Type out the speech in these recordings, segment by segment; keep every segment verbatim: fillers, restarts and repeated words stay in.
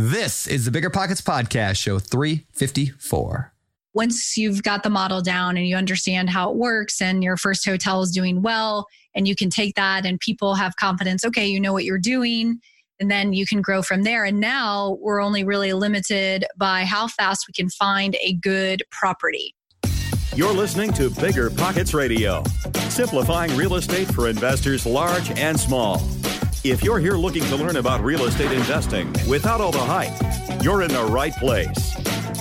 This is the BiggerPockets Podcast, show three fifty-four. Once you've got the model down and you understand how it works and your first hotel is doing well and you can take that and people have confidence, okay, you know what you're doing, and then you can grow from there. And now we're only really limited by how fast we can find a good property. You're listening to Bigger Pockets Radio, simplifying real estate for investors large and small. If you're here looking to learn about real estate investing without all the hype, you're in the right place.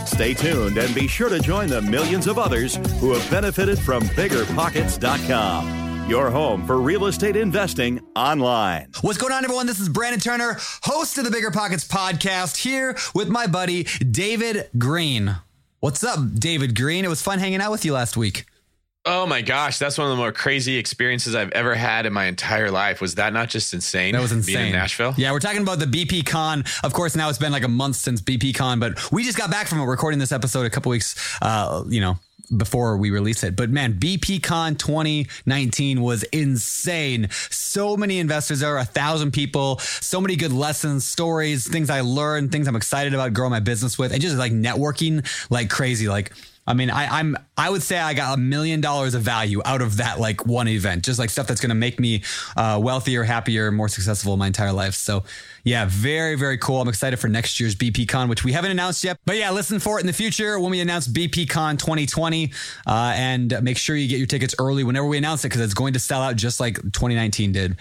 Stay tuned and be sure to join the millions of others who have benefited from bigger pockets dot com. Your home for real estate investing online. What's going on, everyone? This is Brandon Turner, host of the Bigger Pockets Podcast, here with my buddy, David Green. What's up, David Green? It was fun hanging out with you last week. Oh my gosh, that's one of the more crazy experiences I've ever had in my entire life. Was that not just insane? That was insane. Being in Nashville? Yeah, we're talking about the B P Con. Of course, now it's been like a month since B P Con, but we just got back from it, recording this episode a couple weeks, uh, you know, before we release it. But man, B P Con twenty nineteen was insane. So many investors there, a thousand people, so many good lessons, stories, things I learned, things I'm excited about growing my business with, and just like networking like crazy. Like, I mean, I, I'm, I would say I got a million dollars of value out of that, like one event, just like stuff that's going to make me uh, wealthier, happier, more successful in my entire life. So yeah, very, very cool. I'm excited for next year's B P Con, which we haven't announced yet, but yeah, listen for it in the future when we announce B P Con twenty twenty, uh, and make sure you get your tickets early whenever we announce it, because it's going to sell out just like twenty nineteen did.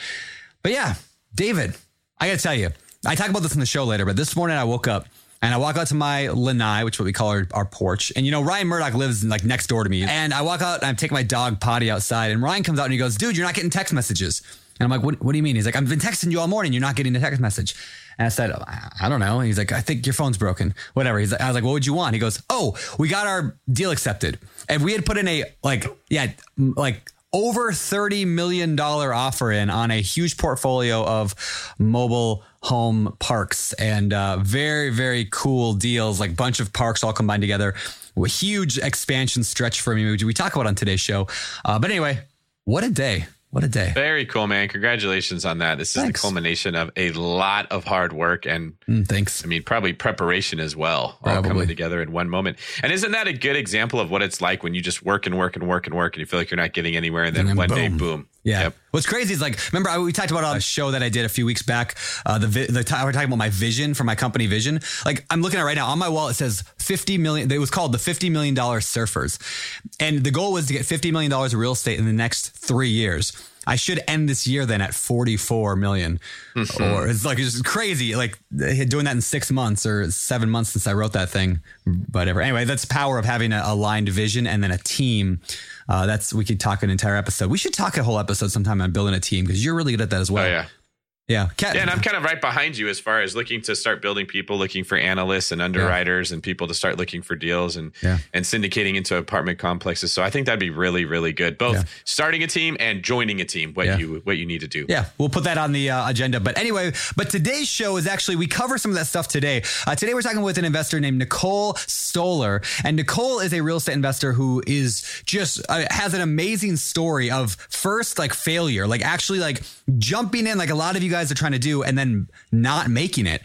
But yeah, David, I got to tell you, I talk about this in the show later, but this morning I woke up and I walk out to my lanai, which is what we call our, our porch. And, you know, Ryan Murdoch lives like next door to me. And I walk out and I'm taking my dog potty outside. And Ryan comes out and he goes, dude, you're not getting text messages. And I'm like, what, what do you mean? He's like, I've been texting you all morning. You're not getting a text message. And I said, I don't know. And he's like, I think your phone's broken. Whatever. He's like, I was like, what would you want? He goes, oh, we got our deal accepted. And we had put in a like, yeah, like over thirty million dollars offer in on a huge portfolio of mobile home parks and uh, very, very cool deals, like bunch of parks all combined together. A huge expansion stretch for me, which we talk about on today's show. Uh, but anyway, what a day. What a day. Very cool, man. Congratulations on that. This thanks. Is the culmination of a lot of hard work and mm, thanks. I mean, probably preparation as well, probably. All coming together in one moment. And isn't that a good example of what it's like when you just work and work and work and work and you feel like you're not getting anywhere and then, and then one boom. day, boom. Yeah. Yep. What's crazy is like, remember I, we talked about on a show that I did a few weeks back, uh, the, the, the we're talking about my vision for my company vision. Like I'm looking at it right now on my wall, it says fifty million. It was called the fifty million dollars Surfers. And the goal was to get fifty million dollars of real estate in the next three years. I should end this year then at forty-four million. Mm-hmm. Or it's like, it's just crazy. Like doing that in six months or seven months since I wrote that thing, whatever. Anyway, that's the power of having an aligned vision and then a team. Uh, that's, we could talk an entire episode. We should talk a whole episode sometime on building a team because you're really good at that as well. Oh, yeah. Yeah. Cat- yeah. And I'm kind of right behind you as far as looking to start building people, looking for analysts and underwriters yeah. and people to start looking for deals and, yeah. and syndicating into apartment complexes. So I think that'd be really, really good. Both yeah. starting a team and joining a team, what yeah. you what you need to do. Yeah. We'll put that on the uh, agenda. But anyway, but today's show is actually, we cover some of that stuff today. Uh, today, we're talking with an investor named Nicole Stoller. And Nicole is a real estate investor who is just, uh, has an amazing story of first like failure, like actually like jumping in like a lot of you guys guys are trying to do and then not making it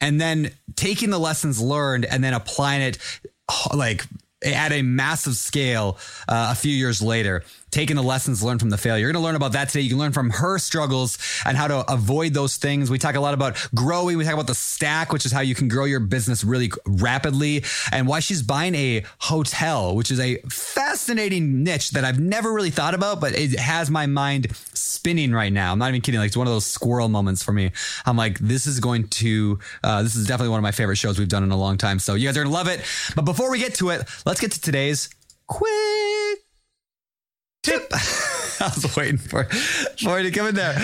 and then taking the lessons learned and then applying it like at a massive scale uh, a few years later, taking the lessons learned from the failure. You're going to learn about that today. You can learn from her struggles and how to avoid those things. We talk a lot about growing. We talk about the stack, which is how you can grow your business really rapidly, and why she's buying a hotel, which is a fascinating niche that I've never really thought about, but it has my mind spinning right now. I'm not even kidding. Like it's one of those squirrel moments for me. I'm like, this is going to, uh, this is definitely one of my favorite shows we've done in a long time. So you guys are going to love it. But before we get to it, let's get to today's quick tip. I was waiting for, for it to come in there.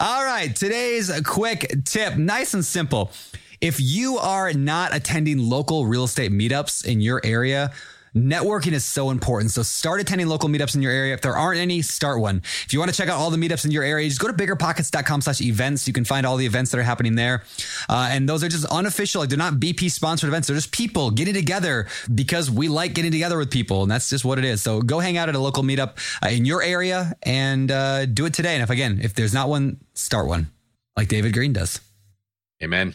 All right. Today's quick tip. Nice and simple. If you are not attending local real estate meetups in your area, networking is so important. So start attending local meetups in your area. If there aren't any, start one. If you want to check out all the meetups in your area, just go to bigger pockets dot com slash events. You can find all the events that are happening there. Uh, and those are just unofficial. Like, they're not B P sponsored events. They're just people getting together because we like getting together with people. And that's just what it is. So go hang out at a local meetup uh, in your area and uh, do it today. And if again, if there's not one, start one like David Green does. Amen.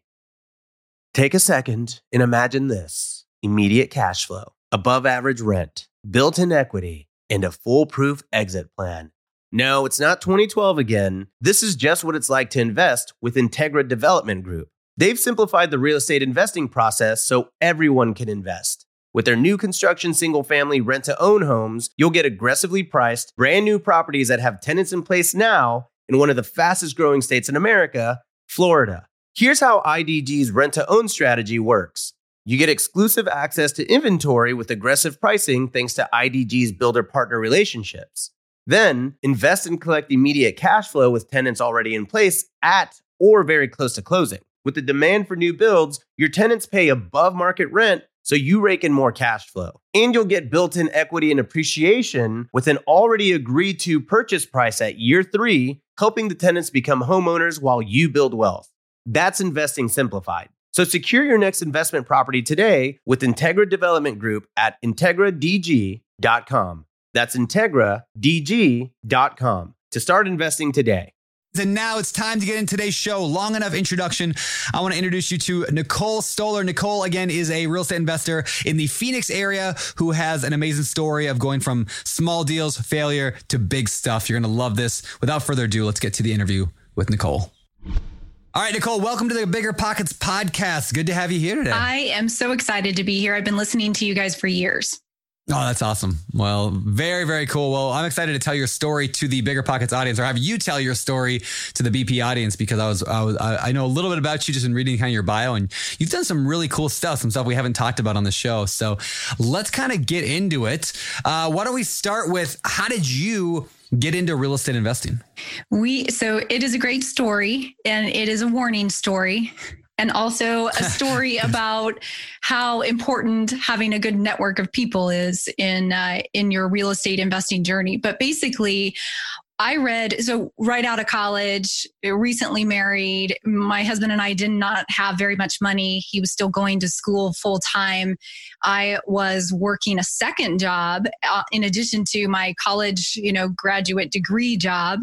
Take a second and imagine this: immediate cash flow, above average rent, built-in equity, and a foolproof exit plan. No, it's not twenty twelve again. This is just what it's like to invest with Integra Development Group. They've simplified the real estate investing process so everyone can invest. With their new construction single-family rent-to-own homes, you'll get aggressively priced, brand new properties that have tenants in place now in one of the fastest-growing states in America, Florida. Here's how I D G's rent-to-own strategy works. You get exclusive access to inventory with aggressive pricing thanks to I D G's builder-partner relationships. Then, invest and collect immediate cash flow with tenants already in place at or very close to closing. With the demand for new builds, your tenants pay above-market rent, so you rake in more cash flow. And you'll get built-in equity and appreciation with an already agreed-to purchase price at year three, helping the tenants become homeowners while you build wealth. That's investing simplified. So secure your next investment property today with Integra Development Group at integra d g dot com. That's integra d g dot com to start investing today. And now it's time to get in today's show. Long enough introduction. I want to introduce you to Nicole Stoller. Nicole, again, is a real estate investor in the Phoenix area who has an amazing story of going from small deals, failure, to big stuff. You're going to love this. Without further ado, let's get to the interview with Nicole. All right, Nicole, welcome to the Bigger Pockets podcast. Good to have you here today. I am so excited to be here. I've been listening to you guys for years. Oh, that's awesome. Well, very, very cool. Well, I'm excited to tell your story to the Bigger Pockets audience, or have you tell your story to the B P audience, because I was, I was, I know a little bit about you just in reading kind of your bio, and you've done some really cool stuff, some stuff we haven't talked about on the show. So let's kind of get into it. Uh, why don't we start with, how did you get into real estate investing? We, so it is a great story, and it is a warning story. And also a story about how important having a good network of people is in uh, in your real estate investing journey. But basically, I read, so right out of college, recently married, my husband and I did not have very much money. He was still going to school full time. I was working a second job uh, in addition to my college, you know, graduate degree job.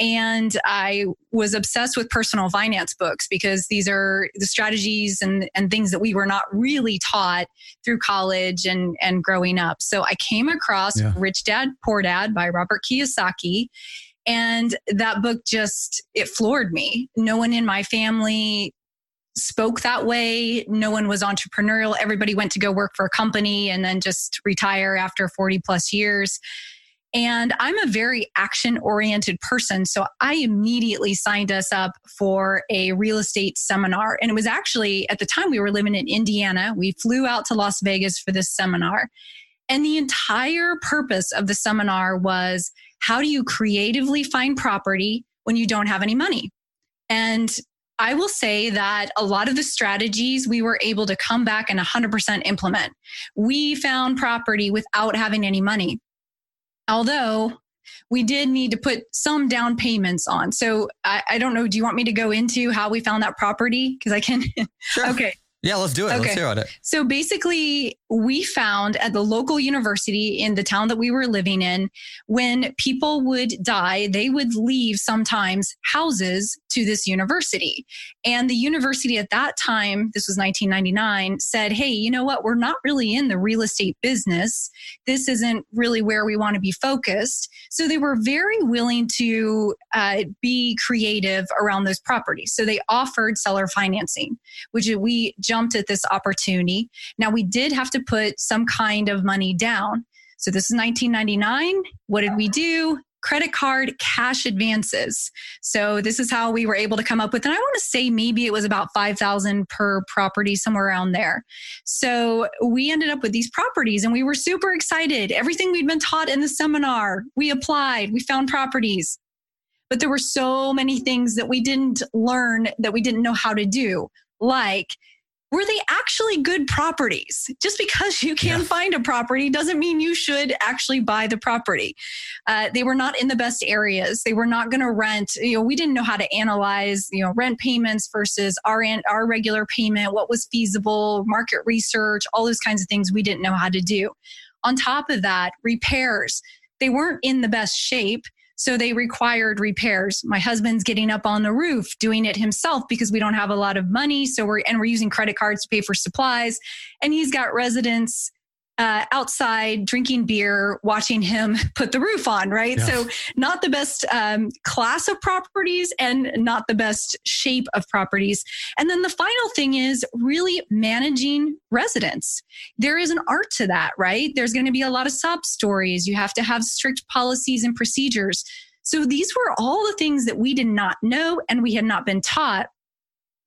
And I was obsessed with personal finance books, because these are the strategies and, and things that we were not really taught through college and, and growing up. So I came across yeah. Rich Dad, Poor Dad by Robert Kiyosaki. And that book just, it floored me. No one in my family spoke that way. No one was entrepreneurial. Everybody went to go work for a company and then just retire after forty plus years. And I'm a very action-oriented person. So I immediately signed us up for a real estate seminar. And it was actually, at the time we were living in Indiana, we flew out to Las Vegas for this seminar. And the entire purpose of the seminar was, how do you creatively find property when you don't have any money? And I will say that a lot of the strategies we were able to come back and one hundred percent implement. We found property without having any money, although we did need to put some down payments on. So I, I don't know. Do you want me to go into how we found that property? Because I can. Sure. Okay. Yeah, let's do it. Okay. Let's hear about it. So basically, we found at the local university in the town that we were living in, when people would die, they would leave sometimes houses to this university. And the university at that time, this was nineteen ninety-nine, said, hey, you know what? We're not really in the real estate business. This isn't really where we want to be focused. So they were very willing to uh, be creative around those properties. So they offered seller financing, which we jumped at this opportunity. Now, we did have to put some kind of money down. So this is nineteen ninety-nine. What did we do? Credit card cash advances. So this is how we were able to come up with, and I want to say maybe it was about five thousand dollars per property, somewhere around there. So we ended up with these properties and we were super excited. Everything we'd been taught in the seminar, we applied, we found properties. But there were so many things that we didn't learn, that we didn't know how to do. Like, were they actually good properties? Just because you can yeah. find a property doesn't mean you should actually buy the property. Uh, they were not in the best areas. They were not going to rent. You know, we didn't know how to analyze, you know, rent payments versus our, our regular payment, what was feasible, market research, all those kinds of things we didn't know how to do. On top of that, repairs. They weren't in the best shape. So they required repairs. My husband's getting up on the roof, doing it himself because we don't have a lot of money. So we're, and we're using credit cards to pay for supplies. And he's got residents uh, outside drinking beer, watching him put the roof on, right? Yeah. So not the best um, class of properties and not the best shape of properties. And then the final thing is really managing residents. There is an art to that, right? There's going to be a lot of sob stories. You have to have strict policies and procedures. So these were all the things that we did not know and we had not been taught.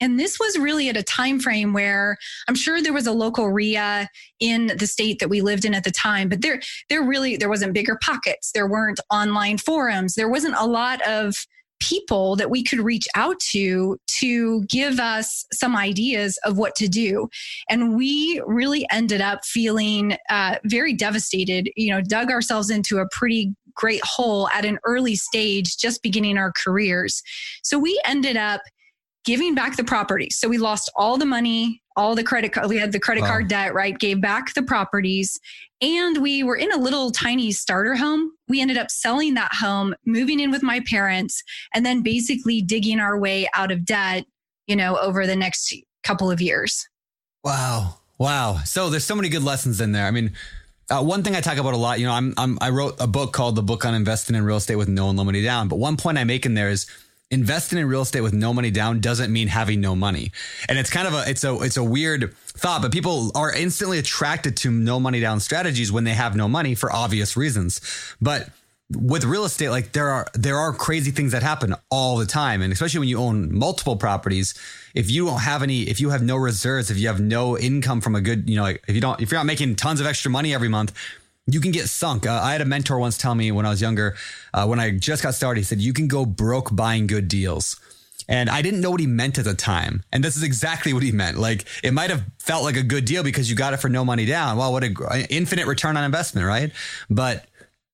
And this was really at a time frame where I'm sure there was a local R I A in the state that we lived in at the time, but there, there really, there wasn't BiggerPockets. There weren't online forums. There wasn't a lot of people that we could reach out to to give us some ideas of what to do. And we really ended up feeling uh, very devastated, you know, dug ourselves into a pretty great hole at an early stage, just beginning our careers. So we ended up giving back the property. So we lost all the money, all the credit card, we had the credit wow. card debt, right? Gave back the properties. And we were in a little tiny starter home. We ended up selling that home, moving in with my parents, and then basically digging our way out of debt, you know, over the next couple of years. Wow. Wow. So there's so many good lessons in there. I mean, Uh, one thing I talk about a lot, you know, I'm, I'm, I wrote a book called The Book on Investing in Real Estate with No Money Down. But one point I make in there is investing in real estate with no money down doesn't mean having no money. And it's kind of a, it's a, it's a weird thought, but people are instantly attracted to no money down strategies when they have no money for obvious reasons. But with real estate, like there are, there are crazy things that happen all the time. And especially when you own multiple properties, if you don't have any, if you have no reserves, if you have no income from a good, you know, like if you don't, if you're not making tons of extra money every month, you can get sunk. Uh, I had a mentor once tell me when I was younger, uh, when I just got started, he said, you can go broke buying good deals. And I didn't know what he meant at the time. And this is exactly what he meant. Like it might've felt like a good deal because you got it for no money down. Well, what a infinite return on investment, right? But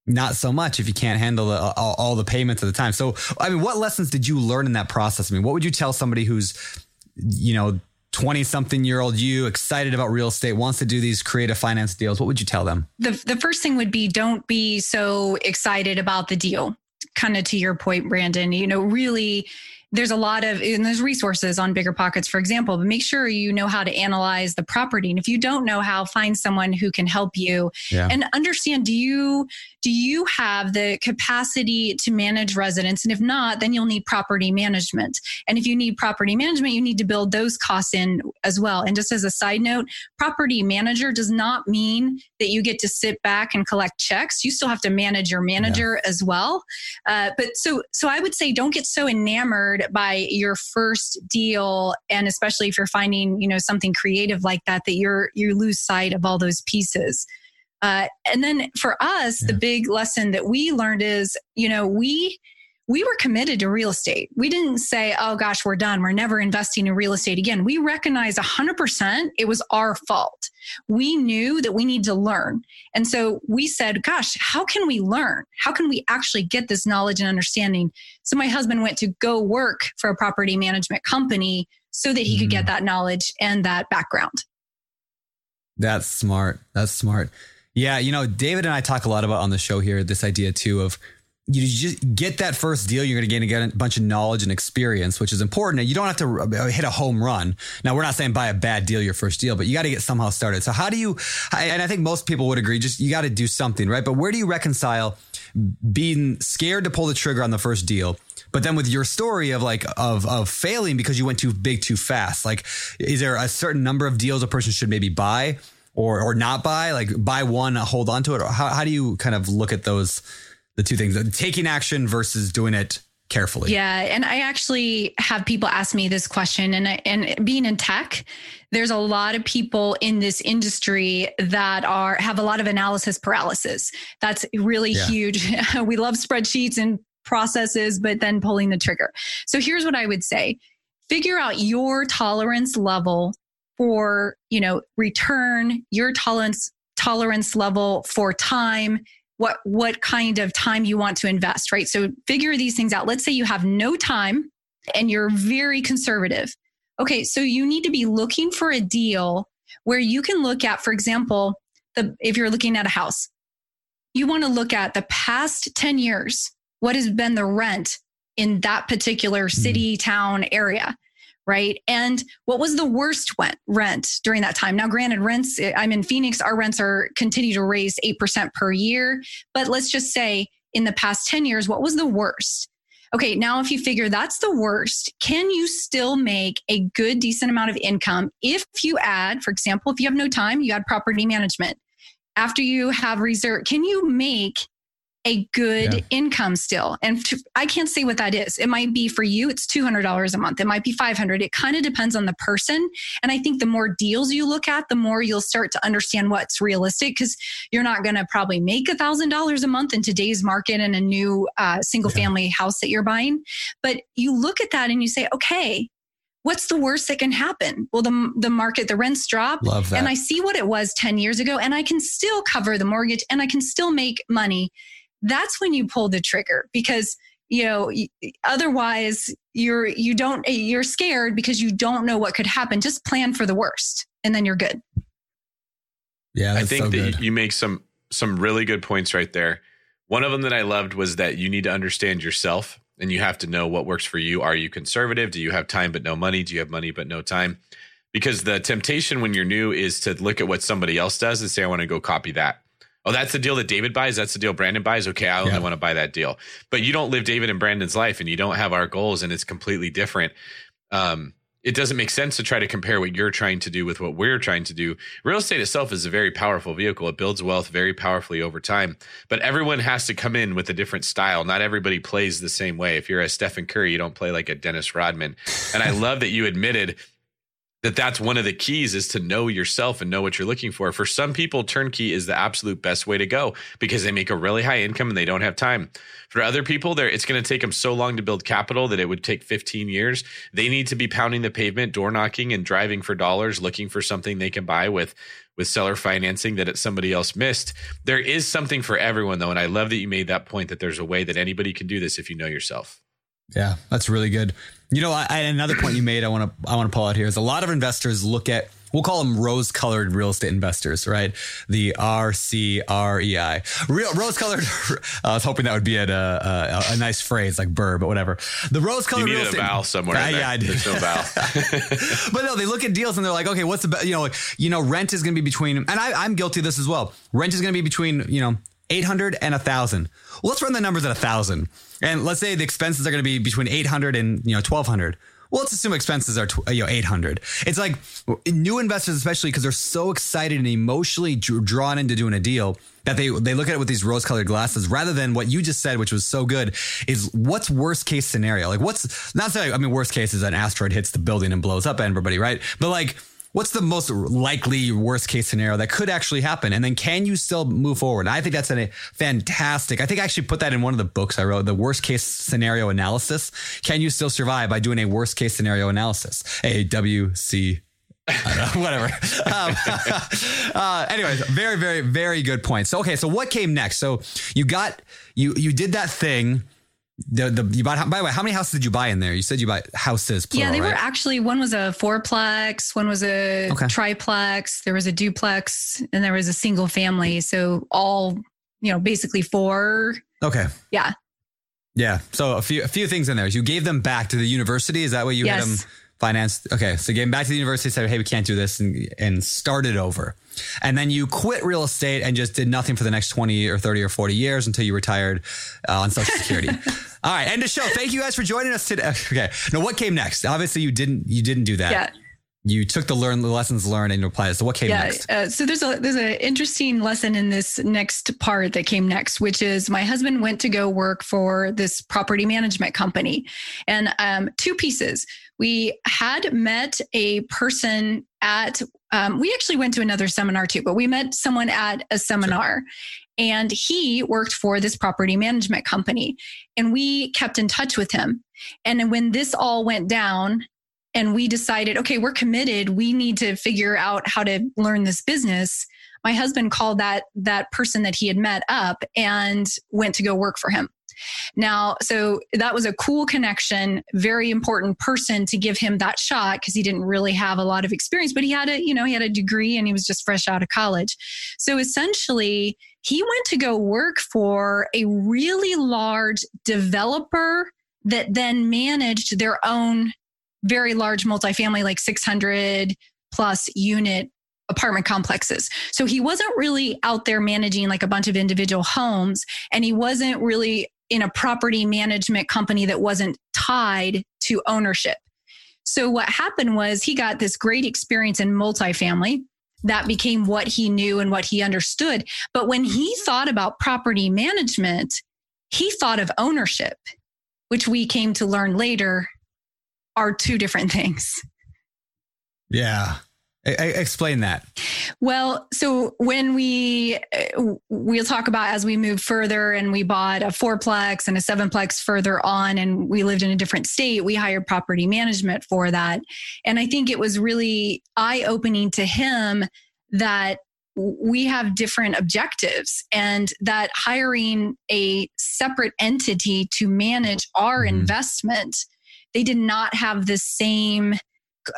not so much if you can't handle the, all, all the payments at the time. So, I mean, what lessons did you learn in that process? I mean, what would you tell somebody who's, you know, twenty something year old you, excited about real estate, wants to do these creative finance deals? What would you tell them? The, the first thing would be, don't be so excited about the deal. Kind of to your point, Brandon, you know, really, there's a lot of, and there's resources on BiggerPockets, for example, but make sure you know how to analyze the property. And if you don't know how, find someone who can help you yeah. and understand, do you, do you have the capacity to manage residents? And if not, then you'll need property management. And if you need property management, you need to build those costs in as well. And just as a side note, property manager does not mean that you get to sit back and collect checks. You still have to manage your manager yeah. as well. Uh, but so, so I would say, don't get so enamored by your first deal, and especially if you're finding, you know, something creative like that, that you're you lose sight of all those pieces. Uh, and then for us, yeah. the big lesson that we learned is, you know, we we were committed to real estate. We didn't say, oh gosh, we're done. We're never investing in real estate again. We recognized one hundred percent it was our fault. We knew that we need to learn. And so we said, gosh, how can we learn? How can we actually get this knowledge and understanding? So my husband went to go work for a property management company so that he could get that knowledge and that background. That's smart. That's smart. Yeah. You know, David and I talk a lot about on the show here, this idea too of you just get that first deal. You're going to get a bunch of knowledge and experience, which is important. And you don't have to hit a home run. Now, we're not saying buy a bad deal, your first deal, but you got to get somehow started. So how do you, and I think most people would agree, just you got to do something, right? But where do you reconcile being scared to pull the trigger on the first deal, but then with your story of like of of failing because you went too big too fast? Like, is there a certain number of deals a person should maybe buy or or not buy? Like buy one, hold on to it? Or how, how do you kind of look at those, the two things, taking action versus doing it carefully? Yeah. And I actually have people ask me this question, and I, and being in tech, there's a lot of people in this industry that are, have a lot of analysis paralysis. That's really yeah. huge. We love spreadsheets and processes, but then pulling the trigger. So here's what I would say. Figure out your tolerance level for, you know, return, your tolerance tolerance level for time, what what kind of time you want to invest, right? So figure these things out. Let's say you have no time and you're very conservative. Okay, so you need to be looking for a deal where you can look at, for example, the if you're looking at a house, you want to look at the past ten years. What has been the rent in that particular city, town, area, right? And what was the worst rent during that time? Now, granted, rents, I'm in Phoenix, our rents are continue to raise eight percent per year. But let's just say in the past ten years, what was the worst? Okay, now if you figure that's the worst, can you still make a good, decent amount of income if you add, for example, if you have no time, you add property management. After you have reserve, can you make a good yeah. income still? And to, I can't say what that is. It might be for you, it's two hundred dollars a month. It might be five hundred dollars. It kind of depends on the person. And I think the more deals you look at, the more you'll start to understand what's realistic, because you're not going to probably make one thousand dollars a month in today's market in a new uh, single yeah. family house that you're buying. But you look at that and you say, okay, what's the worst that can happen? Well, the the market, the rents drop. Love that. And I see what it was ten years ago, and I can still cover the mortgage and I can still make money. That's when you pull the trigger, because, you know, otherwise you're, you don't, you're scared because you don't know what could happen. Just plan for the worst and then you're good. Yeah. I think so that good. You make some, some really good points right there. One of them that I loved was that you need to understand yourself and you have to know what works for you. Are you conservative? Do you have time but no money? Do you have money but no time? Because the temptation when you're new is to look at what somebody else does and say, I want to go copy that. Oh, that's the deal that David buys. That's the deal Brandon buys. Okay, I only yeah. want to buy that deal. But you don't live David and Brandon's life, and you don't have our goals, and it's completely different. Um, it doesn't make sense to try to compare what you're trying to do with what we're trying to do. Real estate itself is a very powerful vehicle. It builds wealth very powerfully over time. But everyone has to come in with a different style. Not everybody plays the same way. If you're a Stephen Curry, you don't play like a Dennis Rodman. And I love that you admitted that that's one of the keys, is to know yourself and know what you're looking for. For some people, turnkey is the absolute best way to go because they make a really high income and they don't have time. For other people, there it's going to take them so long to build capital that it would take fifteen years. They need to be pounding the pavement, door knocking and driving for dollars, looking for something they can buy with with seller financing that somebody else missed. There is something for everyone, though. And I love that you made that point, that there's a way that anybody can do this if you know yourself. Yeah, that's really good. You know, I, another point you made, I want to I want to pull out here, is a lot of investors look at, we'll call them rose-colored real estate investors, right? The R C R E I, real rose-colored. I was hoping that would be a a, a nice phrase like burr, but whatever. The rose-colored real estate. You needed a vowel somewhere. I, in there. Yeah, I did. There's no vowel. But no, they look at deals and they're like, okay, what's the be-? You know, like, you know, rent is going to be between, and I, I'm guilty of this as well. Rent is going to be between, you know, eight hundred and a thousand. Well, let's run the numbers at a thousand. And let's say the expenses are going to be between eight hundred and, you know, twelve hundred. Well, let's assume expenses are, you know, eight hundred. It's like new investors, especially because they're so excited and emotionally drawn into doing a deal, that they, they look at it with these rose colored glasses rather than what you just said, which was so good, is what's worst case scenario? Like what's not saying, I mean, worst case is an asteroid hits the building and blows up everybody, right? But like, what's the most likely worst case scenario that could actually happen? And then can you still move forward? I think that's a fantastic, I think I actually put that in one of the books I wrote, the worst case scenario analysis. Can you still survive by doing a worst case scenario analysis? A W C, I don't know, whatever. um, uh, anyways, very, very, very good point. So, okay. So what came next? So you got, you, you did that thing. The, the, you bought, by the way, how many houses did you buy in there? You said you bought houses, plural, yeah, they were right? Actually, one was a fourplex, one was a okay. triplex, there was a duplex, and there was a single family. So all, you know, basically four. Okay. Yeah. Yeah. So a few a few things in there. You gave them back to the university. Is that what you yes. had them financed? Okay. So you gave them back to the university, said, hey, we can't do this, and, and started over. And then you quit real estate and just did nothing for the next twenty or thirty or forty years until you retired uh, on Social Security. All right. End of show. Thank you guys for joining us today. Okay. Now, what came next? Obviously, you didn't you didn't do that. Yeah. You took the learn the lessons learned and you applied it. So what came yeah, next? Uh, so there's a there's an interesting lesson in this next part that came next, which is my husband went to go work for this property management company, and um, two pieces. We had met a person at um, we actually went to another seminar too, but we met someone at a seminar. Sure. And he worked for this property management company, and we kept in touch with him. And when this all went down, and we decided, okay, we're committed. We need to figure out how to learn this business. My husband called that that person that he had met up and went to go work for him. Now, so that was a cool connection, very important person to give him that shot because he didn't really have a lot of experience, but he had a, you know, he had a degree and he was just fresh out of college. So essentially, he went to go work for a really large developer that then managed their own very large multifamily, like six hundred plus unit apartment complexes. So he wasn't really out there managing like a bunch of individual homes, and he wasn't really in a property management company that wasn't tied to ownership. So what happened was he got this great experience in multifamily. That became what he knew and what he understood. But when he thought about property management, he thought of ownership, which we came to learn later are two different things. Yeah. I, I explain that. Well, so when we, we'll talk about as we move further, and we bought a fourplex and a sevenplex further on, and we lived in a different state, we hired property management for that. And I think it was really eye-opening to him that we have different objectives, and that hiring a separate entity to manage our mm-hmm. investment, They did not have the same,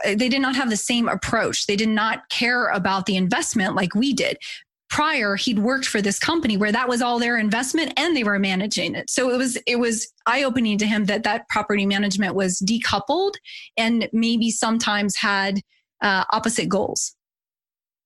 they did not have the same approach. They did not care about the investment like we did. Prior, he'd worked for this company where that was all their investment and they were managing it. So it was, it was eye-opening to him that that property management was decoupled and maybe sometimes had uh, opposite goals.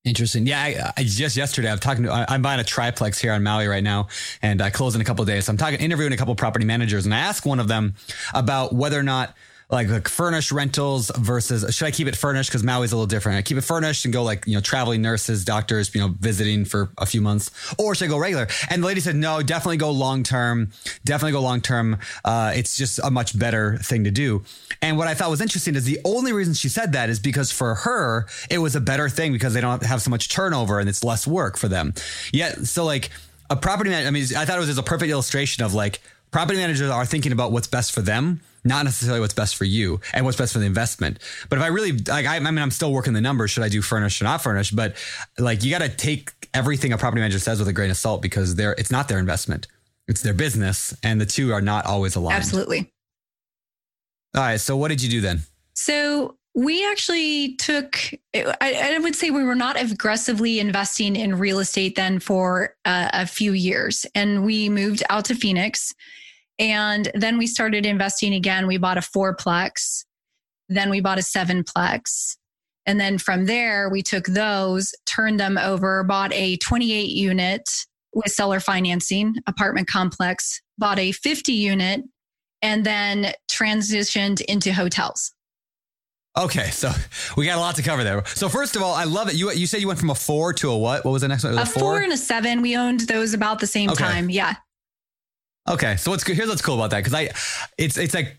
Interesting. Yeah. I, I just yesterday, I'm talking to, I, I'm buying a triplex here on Maui right now, and I close in a couple of days. So I'm talking, interviewing a couple of property managers, and I asked one of them about whether or not like, like furnished rentals versus should I keep it furnished? Cause Maui's a little different. I keep it furnished and go like, you know, traveling nurses, doctors, you know, visiting for a few months, or should I go regular? And the lady said, no, definitely go long-term, definitely go long-term. Uh, it's just a much better thing to do. And what I thought was interesting is the only reason she said that is because for her, it was a better thing because they don't have so much turnover and it's less work for them. Yet, so like a property man, I mean, I thought it was just a perfect illustration of like property managers are thinking about what's best for them, not necessarily what's best for you and what's best for the investment. But if I really, like, I, I mean, I'm still working the numbers. Should I do furnished or not furnished? But like, you got to take everything a property manager says with a grain of salt because they're, it's not their investment. It's their business. And the two are not always aligned. Absolutely. All right. So what did you do then? So we actually took, I, I would say we were not aggressively investing in real estate then for uh, a few years. And we moved out to Phoenix. And then we started investing again. We bought a fourplex, then we bought a sevenplex. And then from there, we took those, turned them over, bought a twenty-eight unit with seller financing apartment complex, bought a fifty unit, and then transitioned into hotels. Okay, so we got a lot to cover there. So first of all, I love it. You you said you went from a four to a what? What was the next one? A, a four? four and a seven. We owned those about the same okay. time. Yeah. Okay. So what's here's what's cool about that. Because I, it's, it's like,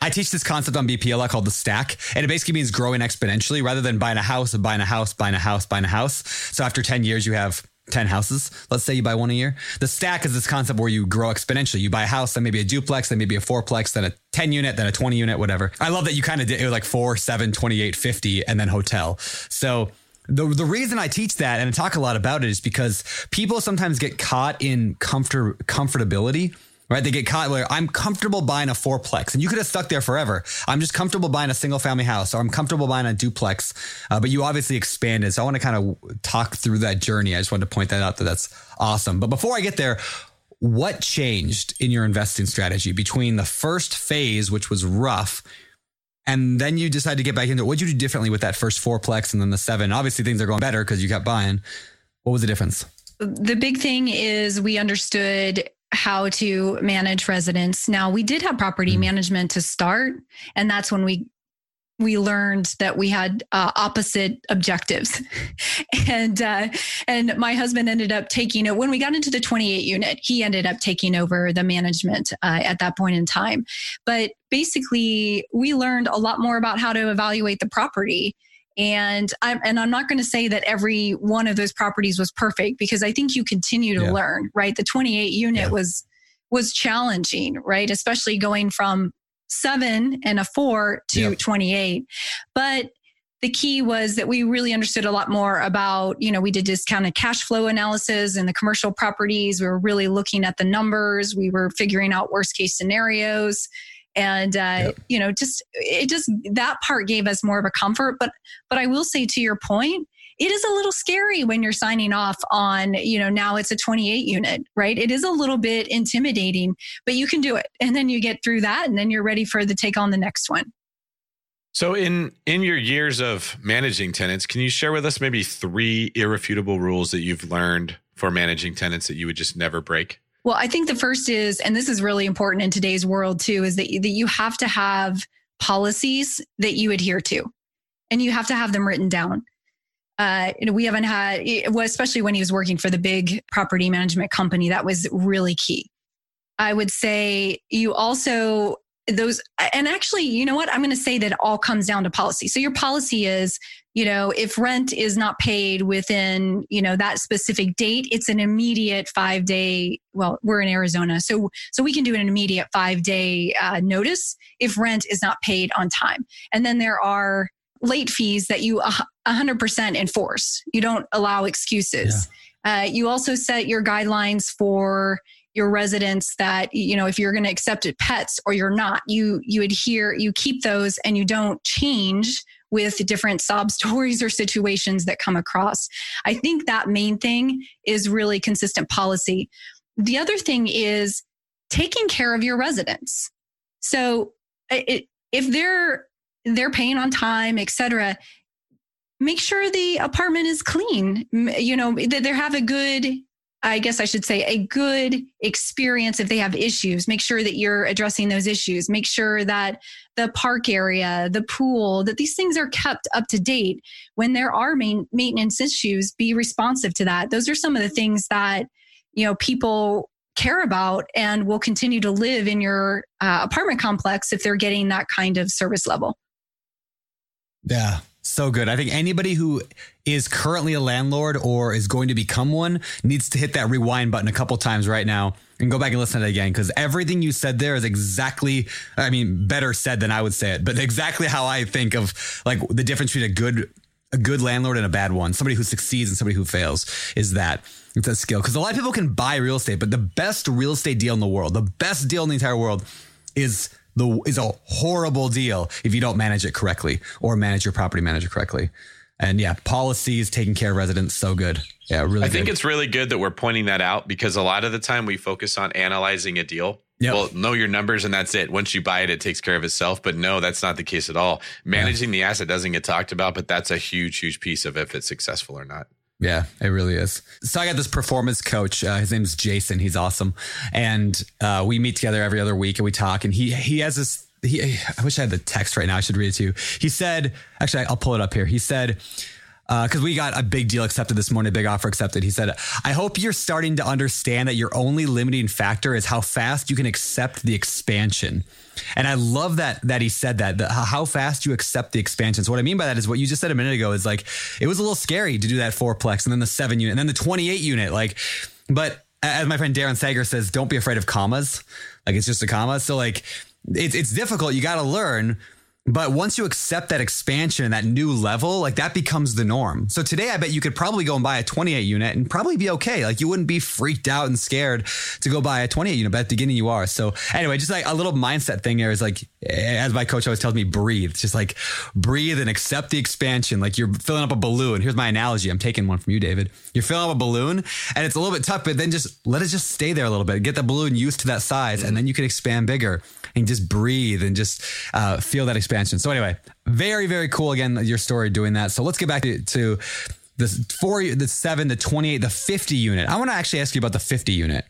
I teach this concept on B P L I called the stack, and it basically means growing exponentially rather than buying a house and buying a house, buying a house, buying a house. So after ten years, you have ten houses. Let's say you buy one a year. The stack is this concept where you grow exponentially. You buy a house, then maybe a duplex, then maybe a fourplex, then a ten unit, then a twenty unit, whatever. I love that you kind of did it was like four, seven, twenty-eight, fifty, and then hotel. So The the reason I teach that and I talk a lot about it is because people sometimes get caught in comfort comfortability right? They get caught where I'm comfortable buying a fourplex, and you could have stuck there forever. I'm just comfortable buying a single family house, or I'm comfortable buying a duplex, uh, but you obviously expanded. So I want to kind of talk through that journey. I just wanted to point that out. That that's awesome. But before I get there, what changed in your investing strategy between the first phase, which was rough, and then you decided to get back into it? What did you do differently with that first fourplex and then the seven? Obviously, things are going better because you kept buying. What was the difference? The big thing is we understood how to manage residents. Now, we did have property mm-hmm. management to start, and that's when we we learned that we had uh, opposite objectives. and uh, and my husband ended up taking it. When we got into the twenty-eight unit, he ended up taking over the management uh, at that point in time. But basically, we learned a lot more about how to evaluate the property. And I'm, and I'm not going to say that every one of those properties was perfect, because I think you continue to yeah. learn, right? The twenty-eight unit yeah. was, was challenging, right? Especially going from seven and a four to yep. twenty-eight. But the key was that we really understood a lot more about, you know, we did discounted cash flow analysis in the commercial properties. We were really looking at the numbers. We were figuring out worst case scenarios. And, uh, yep. you know, just, it just, that part gave us more of a comfort. But, but I will say, to your point, it is a little scary when you're signing off on, you know, now it's a twenty-eight unit, right? It is a little bit intimidating, but you can do it. And then you get through that, and then you're ready for the take on the next one. So in, in your years of managing tenants, can you share with us maybe three irrefutable rules that you've learned for managing tenants that you would just never break? Well, I think the first is, and this is really important in today's world too, is that, that you have to have policies that you adhere to, and you have to have them written down. Uh, you know, we haven't had, especially when he was working for the big property management company, that was really key. I would say you also, those, and actually, you know what, I'm going to say that it all comes down to policy. So your policy is, you know, if rent is not paid within, you know, that specific date, it's an immediate five day, well, we're in Arizona, so so we can do an immediate five day uh, notice if rent is not paid on time. And then there are late fees that you one hundred percent enforce. You don't allow excuses. Yeah. Uh, you also set your guidelines for your residents that, you know, if you're going to accept it pets or you're not, you you adhere, you keep those, and you don't change with different sob stories or situations that come across. I think that main thing is really consistent policy. The other thing is taking care of your residents. So it, if they're they're paying on time, et cetera, make sure the apartment is clean. You know, that they have a good, I guess I should say, a good experience. If they have issues, make sure that you're addressing those issues. Make sure that the park area, the pool, that these things are kept up to date. When there are main maintenance issues, be responsive to that. Those are some of the things that, you know, people care about and will continue to live in your uh, apartment complex if they're getting that kind of service level. Yeah, so good. I think anybody who is currently a landlord or is going to become one needs to hit that rewind button a couple times right now and go back and listen to it again, because everything you said there is exactly, I mean, better said than I would say it, but exactly how I think of, like, the difference between a good a good landlord and a bad one, somebody who succeeds and somebody who fails, is that it's a skill. Because a lot of people can buy real estate, but the best real estate deal in the world, the best deal in the entire world is The is a horrible deal if you don't manage it correctly or manage your property manager correctly. And yeah, policies, taking care of residents, so good. Yeah, really. I think good. It's really good that we're pointing that out, because a lot of the time we focus on analyzing a deal. Yep. Well, know your numbers and that's it. Once you buy it, it takes care of itself. But no, that's not the case at all. Managing yeah. the asset doesn't get talked about, but that's a huge, huge piece of if it's successful or not. Yeah, it really is. So I got this performance coach. Uh, his name's Jason. He's awesome. And uh, we meet together every other week and we talk. And he he has this, he, I wish I had the text right now. I should read it to you. He said, actually, I'll pull it up here. He said, because uh, we got a big deal accepted this morning, a big offer accepted. He said, I hope you're starting to understand that your only limiting factor is how fast you can accept the expansion. And I love that, that he said that, the, how fast you accept the expansion. So what I mean by that is what you just said a minute ago is, like, it was a little scary to do that fourplex and then the seven unit and then the twenty-eight unit. Like, but as my friend Darren Sager says, don't be afraid of commas. Like, it's just a comma. So like, it's, it's difficult. You got to learn, But once you accept that expansion, that new level, like that becomes the norm. So today, I bet you could probably go and buy a twenty-eight unit and probably be okay. Like you wouldn't be freaked out and scared to go buy a twenty-eight unit, but at the beginning you are. So anyway, just like a little mindset thing here is like, as my coach always tells me, breathe. It's just like breathe and accept the expansion. Like you're filling up a balloon. Here's my analogy. I'm taking one from you, David. You're filling up a balloon and it's a little bit tough, but then just let it just stay there a little bit. Get the balloon used to that size and then you can expand bigger and just breathe and just uh, feel that expansion. So anyway, very, very cool. Again, your story doing that. So let's get back to, to the four, the seven, the twenty-eight, the fifty unit. I want to actually ask you about the fifty unit.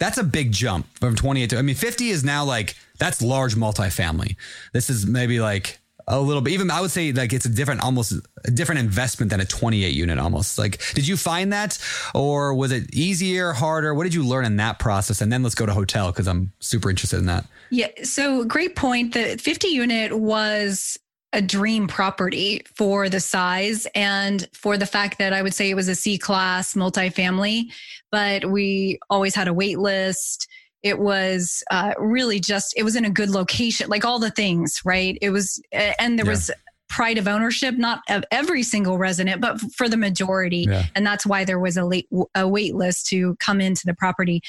That's a big jump from twenty-eight to, I mean, fifty is now like, that's large multifamily. This is maybe like a little bit, even I would say like it's a different, almost a different investment than a twenty-eight unit almost. Like, did you find that or was it easier, harder? What did you learn in that process? And then let's go to hotel because I'm super interested in that. Yeah. So great point. The fifty unit was a dream property for the size and for the fact that I would say it was a C-class multifamily, but we always had a wait list. It was uh, really just, it was in a good location, like all the things, right? It was, and there yeah. was pride of ownership, not of every single resident, but for the majority. Yeah. And that's why there was a, late, a wait list to come into the property.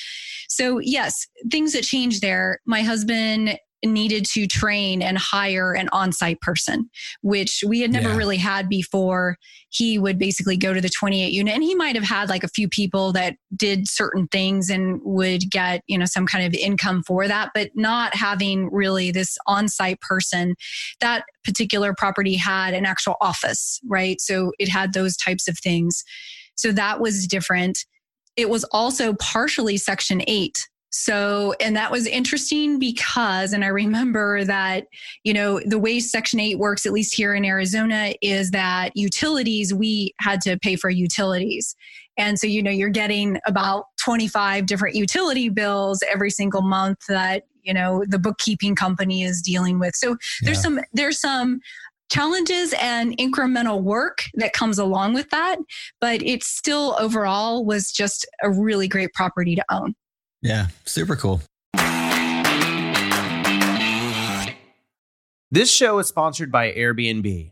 So yes, things that changed there. My husband needed to train and hire an on-site person, which we had never yeah. really had before. He would basically go to the twenty-eight unit and he might've had like a few people that did certain things and would get, you know, some kind of income for that, but not having really this on-site person. That particular property had an actual office, right? So it had those types of things. So that was different. It was also partially Section eight. So, and that was interesting because, and I remember that, you know, the way Section eight works, at least here in Arizona, is that utilities, we had to pay for utilities. And so, you know, you're getting about twenty-five different utility bills every single month that, you know, the bookkeeping company is dealing with. So there's yeah. some, there's some challenges and incremental work that comes along with that, but it still overall was just a really great property to own. Yeah, super cool. This show is sponsored by Airbnb.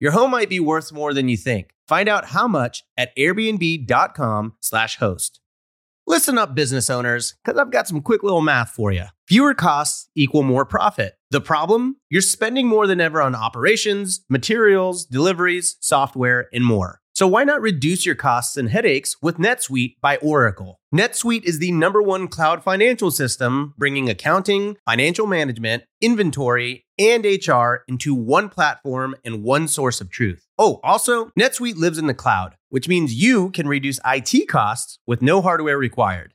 Your home might be worth more than you think. Find out how much at airbnb dot com slash host. Listen up, business owners, because I've got some quick little math for you. Fewer costs equal more profit. The problem? You're spending more than ever on operations, materials, deliveries, software, and more. So why not reduce your costs and headaches with NetSuite by Oracle? NetSuite is the number one cloud financial system, bringing accounting, financial management, inventory, and H R into one platform and one source of truth. Oh, also, NetSuite lives in the cloud, which means you can reduce I T costs with no hardware required.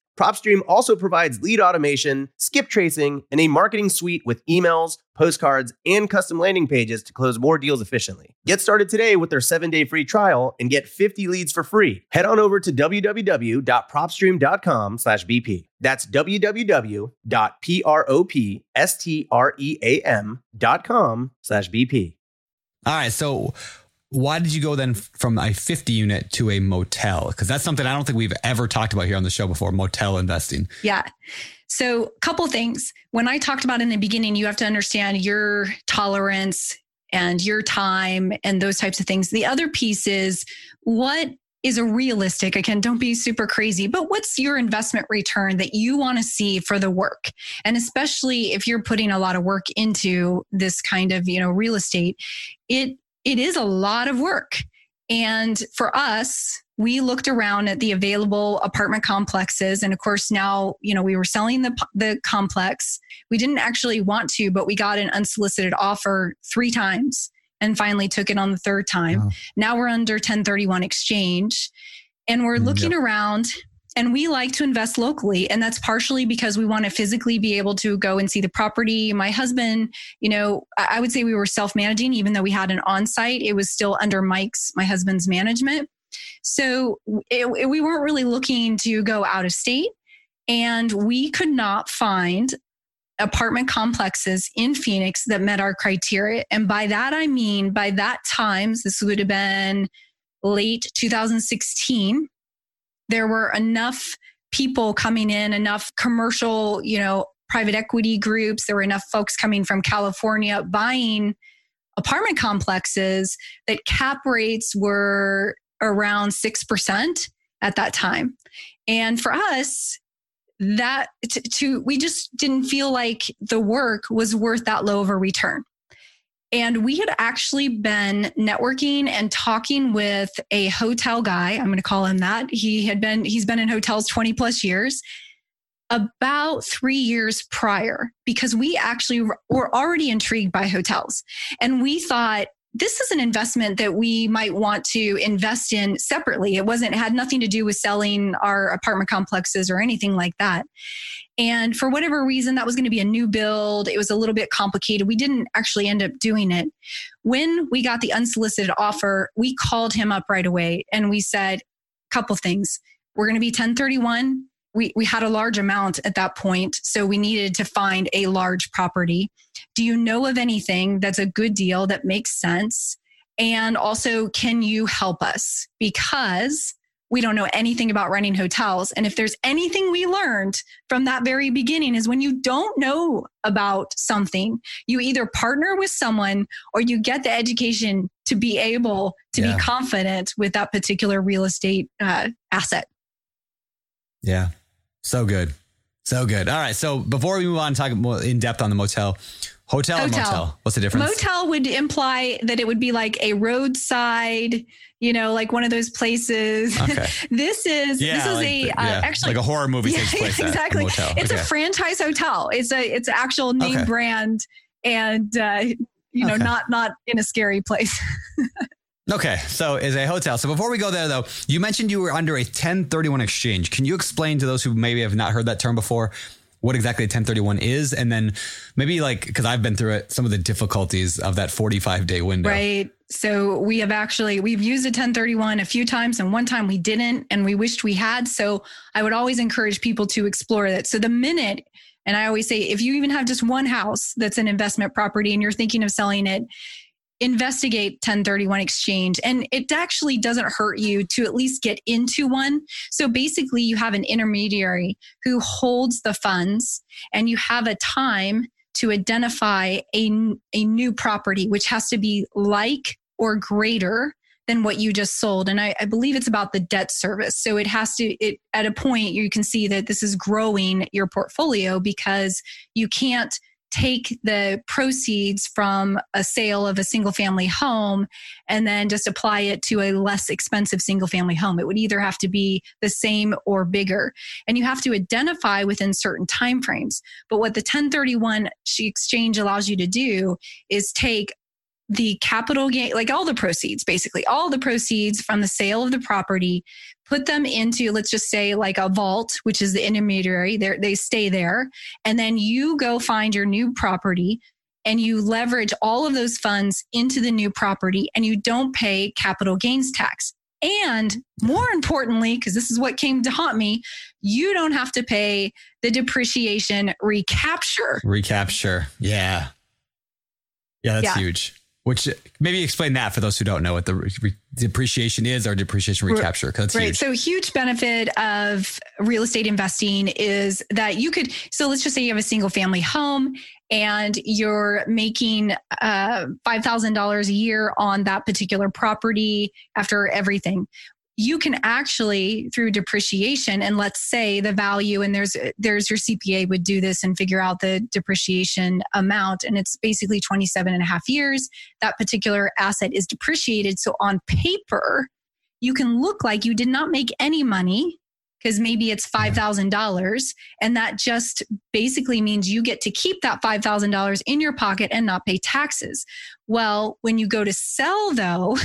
PropStream also provides lead automation, skip tracing, and a marketing suite with emails, postcards, and custom landing pages to close more deals efficiently. Get started today with their seven-day free trial and get fifty leads for free. Head on over to w w w dot prop stream dot com slash b p. That's w w w dot prop stream dot com slash b p. All right, so why did you go then from a fifty unit to a motel? Because that's something I don't think we've ever talked about here on the show before, motel investing. Yeah. So a couple things. When I talked about in the beginning, you have to understand your tolerance and your time and those types of things. The other piece is what is a realistic, again, don't be super crazy, but what's your investment return that you want to see for the work? And especially if you're putting a lot of work into this kind of, you know, real estate, it It is a lot of work. And for us, we looked around at the available apartment complexes. And of course, now, you know, we were selling the, the complex. We didn't actually want to, but we got an unsolicited offer three times and finally took it on the third time. Wow. Now we're under ten thirty-one exchange and we're mm, looking yep. around. And we like to invest locally. And that's partially because we want to physically be able to go and see the property. My husband, you know, I would say we were self-managing, even though we had an on-site, it was still under Mike's, my husband's management. So it, it, we weren't really looking to go out of state, and we could not find apartment complexes in Phoenix that met our criteria. And by that, I mean, by that time, so this would have been late two thousand sixteen. There were enough people coming in, enough commercial, you know, private equity groups. There were enough folks coming from California buying apartment complexes that cap rates were around six percent at that time. And for us, that to, to we just didn't feel like the work was worth that low of a return. And we had actually been networking and talking with a hotel guy. I'm going to call him that. He had been, he's been in hotels twenty plus years, about three years prior, because we actually were already intrigued by hotels. And we thought, this is an investment that we might want to invest in separately. It wasn't, it had nothing to do with selling our apartment complexes or anything like that. And for whatever reason, that was going to be a new build. It was a little bit complicated. We didn't actually end up doing it. When we got the unsolicited offer, we called him up right away and we said a couple things. We're going to be ten thirty-one. We we had a large amount at that point, so we needed to find a large property. Do you know of anything that's a good deal that makes sense? And also, can you help us? Because we don't know anything about running hotels. And if there's anything we learned from that very beginning is when you don't know about something, you either partner with someone or you get the education to be able to yeah. be confident with that particular real estate uh, asset. Yeah. So good. So good. All right. So before we move on, talk more in depth on the motel, hotel, hotel. and motel, what's the difference? Motel would imply that it would be like a roadside, you know, like one of those places. Okay. This is, yeah, this is like a, the, uh, yeah. actually like a horror movie. Yeah, takes place yeah, exactly. At a it's okay. a franchise hotel. It's a, it's an actual name okay. brand and, uh, you know, okay. not, not in a scary place. Okay. So is a hotel. So before we go there though, you mentioned you were under a ten thirty-one exchange. Can you explain to those who maybe have not heard that term before what exactly a ten thirty-one is? And then maybe like, cause I've been through it, some of the difficulties of that forty-five day window. Right. So we have actually, we've used a ten thirty-one a few times and one time we didn't, and we wished we had. So I would always encourage people to explore that. So the minute, and I always say, if you even have just one house that's an investment property and you're thinking of selling it, investigate ten thirty-one exchange. And it actually doesn't hurt you to at least get into one. So basically you have an intermediary who holds the funds and you have a time to identify a, a new property, which has to be like or greater than what you just sold. And I, I believe it's about the debt service. So it has to, it at a point you can see that this is growing your portfolio because you can't take the proceeds from a sale of a single family home and then just apply it to a less expensive single family home. It would either have to be the same or bigger. And you have to identify within certain timeframes. But what the ten thirty-one exchange allows you to do is take the capital gain, like all the proceeds, basically all the proceeds from the sale of the property, put them into, let's just say like a vault, which is the intermediary, They're, they stay there. And then you go find your new property and you leverage all of those funds into the new property and you don't pay capital gains tax. And more importantly, because this is what came to haunt me, you don't have to pay the depreciation recapture. Recapture. Yeah. Yeah, that's yeah. huge. Which maybe explain that for those who don't know what the re- depreciation is or depreciation recapture. That's right. Huge. So huge benefit of real estate investing is that you could, so let's just say you have a single family home and you're making uh, five thousand dollars a year on that particular property after everything. You can actually, through depreciation, and let's say the value, and there's there's your C P A would do this and figure out the depreciation amount, and it's basically twenty-seven and a half years. That particular asset is depreciated. So on paper, you can look like you did not make any money because maybe it's five thousand dollars. And that just basically means you get to keep that five thousand dollars in your pocket and not pay taxes. Well, when you go to sell though,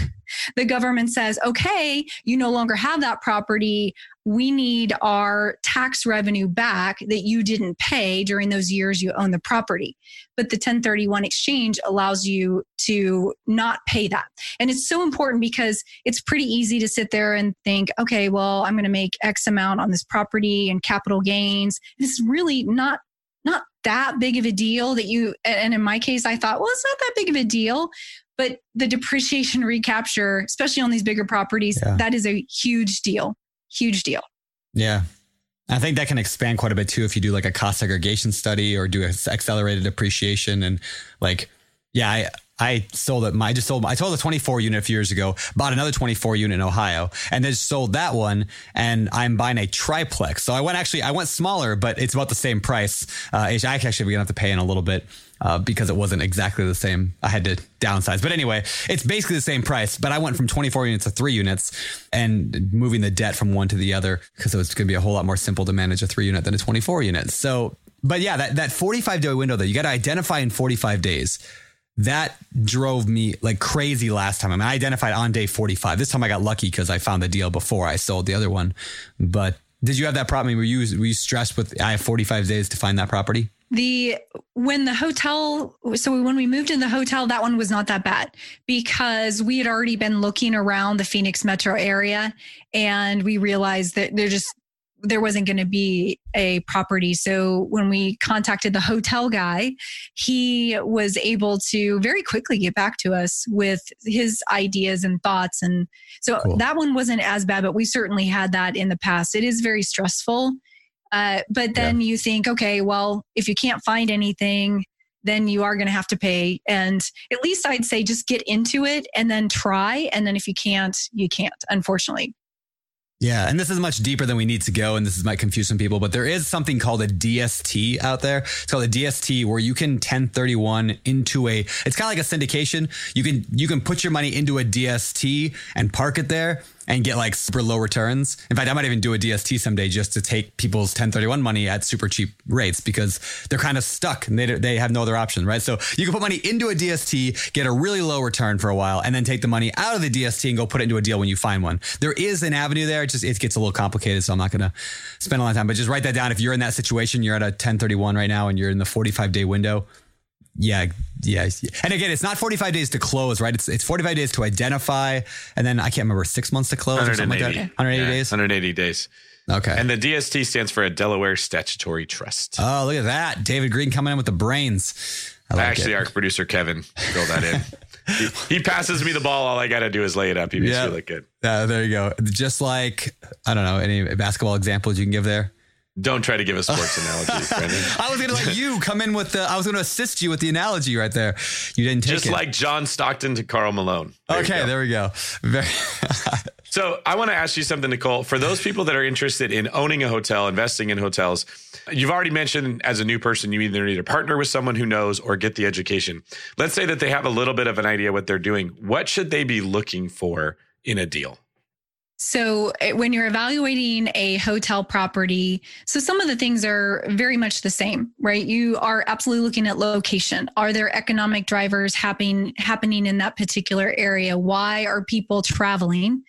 the government says, okay, you no longer have that property. We need our tax revenue back that you didn't pay during those years you own the property. But the ten thirty-one exchange allows you to not pay that. And it's so important because it's pretty easy to sit there and think, okay, well, I'm going to make X amount on this property and capital gains. It's really not not that big of a deal that you, and in my case, I thought, well, it's not that big of a deal. But the depreciation recapture, especially on these bigger properties, yeah. that is a huge deal. Huge deal. Yeah. I think that can expand quite a bit too if you do like a cost segregation study or do an accelerated depreciation. And like, yeah, I, I sold it. I just sold, I sold a twenty-four unit a few years ago, bought another twenty-four unit in Ohio, and then sold that one. And I'm buying a triplex. So I went actually, I went smaller, but it's about the same price. Uh, I actually, we're gonna have to pay in a little bit. Uh, because it wasn't exactly the same. I had to downsize. But anyway, it's basically the same price. But I went from twenty-four units to three units and moving the debt from one to the other because it was going to be a whole lot more simple to manage a three unit than a twenty-four unit. So, but yeah, that, that forty-five day window that you got to identify in forty-five days, that drove me like crazy last time. I mean, I identified on day forty-five. This time I got lucky because I found the deal before I sold the other one. But did you have that problem? Were you, were you stressed with, I have forty-five days to find that property? The, when the hotel, so when we moved in the hotel, that one was not that bad because we had already been looking around the Phoenix metro area and we realized that there just, there wasn't going to be a property. So when we contacted the hotel guy, he was able to very quickly get back to us with his ideas and thoughts. And so cool. That one wasn't as bad, but we certainly had that in the past. It is very stressful. Uh, but then yeah. you think, okay, well, if you can't find anything, then you are going to have to pay. And at least I'd say just get into it and then try. And then if you can't, you can't, unfortunately. Yeah. And this is much deeper than we need to go. And this is, might confuse some people, but there is something called a D S T out there. It's called a D S T where you can ten thirty-one into a, it's kind of like a syndication. You can, you can put your money into a D S T and park it there and get like super low returns. In fact, I might even do a D S T someday just to take people's ten thirty-one money at super cheap rates because they're kind of stuck and they they have no other option, right? So you can put money into a D S T, get a really low return for a while, and then take the money out of the D S T and go put it into a deal when you find one. There is an avenue there. It just, it gets a little complicated, so I'm not going to spend a lot of time, but just write that down. If you're in that situation, you're at a ten thirty-one right now and you're in the forty-five day window. Yeah. Yeah. And again, it's not forty-five days to close, right? It's it's forty-five days to identify. And then I can't remember, six months to close or something like that. one hundred eighty yeah, days. one hundred eighty days. Okay. And the D S T stands for a Delaware statutory trust. Oh, look at that. David Green coming in with the brains. I like Actually, it. Our producer, Kevin, filled that in. He, he passes me the ball. All I got to do is lay it up. He makes yep. me look good. Uh, there you go. Just like, I don't know, any basketball examples you can give there? Don't try to give a sports analogy, Brandon. I was going to let you come in with the, I was going to assist you with the analogy right there. You didn't take Just it. Just like John Stockton to Karl Malone. There okay, there we go. Very So I want to ask you something, Nicole. For those people that are interested in owning a hotel, investing in hotels, you've already mentioned as a new person, you either need to partner with someone who knows or get the education. Let's say that they have a little bit of an idea what they're doing. What should they be looking for in a deal? So when you're evaluating a hotel property, so some of the things are very much the same, right? You are absolutely looking at location. Are there economic drivers happening happening in that particular area? Why are people traveling?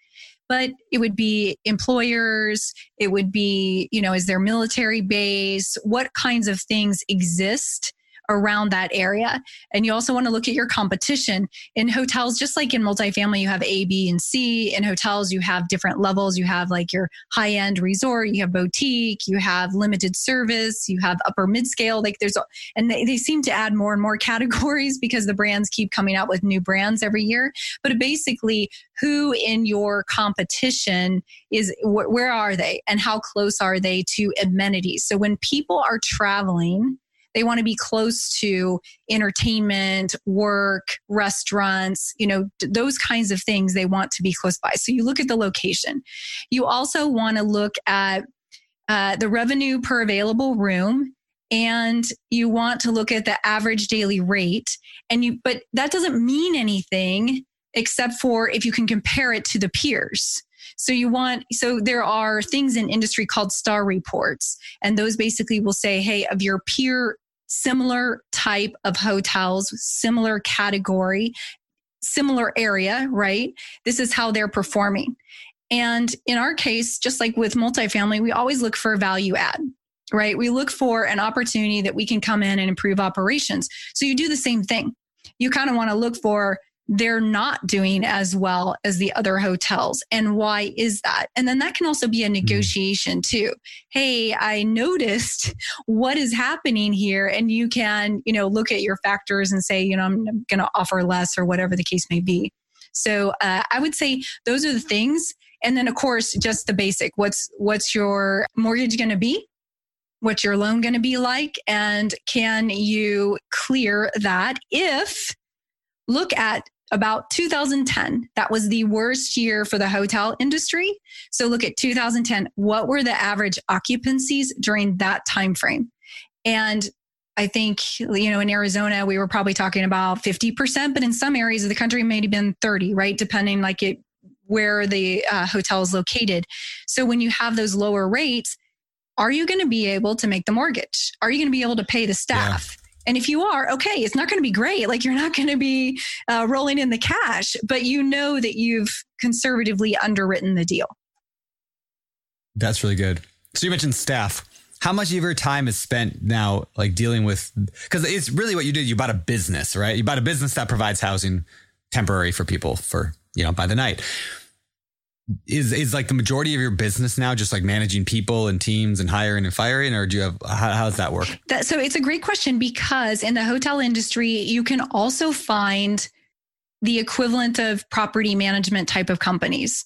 But it would be employers, it would be, you know, is there military base? What kinds of things exist around that area? And you also want to look at your competition. In hotels, just like in multifamily, you have A, B, and C. In hotels, you have different levels. You have like your high-end resort, you have boutique, you have limited service, you have upper mid-scale. Like there's, and they, they seem to add more and more categories because the brands keep coming out with new brands every year. But basically, who in your competition is, wh- where are they? And how close are they to amenities? So when people are traveling, they want to be close to entertainment, work, restaurants, you know, those kinds of things they want to be close by. So you look at the location. You also want to look at uh, the revenue per available room, and you want to look at the average daily rate. And you, but that doesn't mean anything except for if you can compare it to the peers. So you want, so there are things in industry called star reports, and those basically will say, hey, of your peer similar type of hotels, similar category, similar area, right? This is how they're performing. And in our case, just like with multifamily, we always look for a value add, right? We look for an opportunity that we can come in and improve operations. So you do the same thing. You kind of want to look for they're not doing as well as the other hotels. And why is that? And then that can also be a negotiation too. Hey, I noticed what is happening here. And you can, you know, look at your factors and say, you know, I'm going to offer less or whatever the case may be. So uh, I would say those are the things. And then of course, just the basic, what's, what's your mortgage going to be? What's your loan going to be like? And can you clear that? If look at about two thousand ten, that was the worst year for the hotel industry. So look at two thousand ten, what were the average occupancies during that time frame? And I think, you know, in Arizona, we were probably talking about fifty percent, but in some areas of the country, it may have been thirty, right? Depending like it, where the uh, hotel is located. So when you have those lower rates, are you going to be able to make the mortgage? Are you going to be able to pay the staff? Yeah. And if you are, okay, it's not going to be great. Like you're not going to be uh, rolling in the cash, but you know that you've conservatively underwritten the deal. That's really good. So you mentioned staff. How much of your time is spent now like dealing with, because it's really what you did. You bought a business, right? You bought a business that provides housing temporary for people for, you know, by the night. Is is like the majority of your business now just like managing people and teams and hiring and firing, or do you have, how, how does that work? That, so it's a great question, because in the hotel industry, you can also find the equivalent of property management type of companies.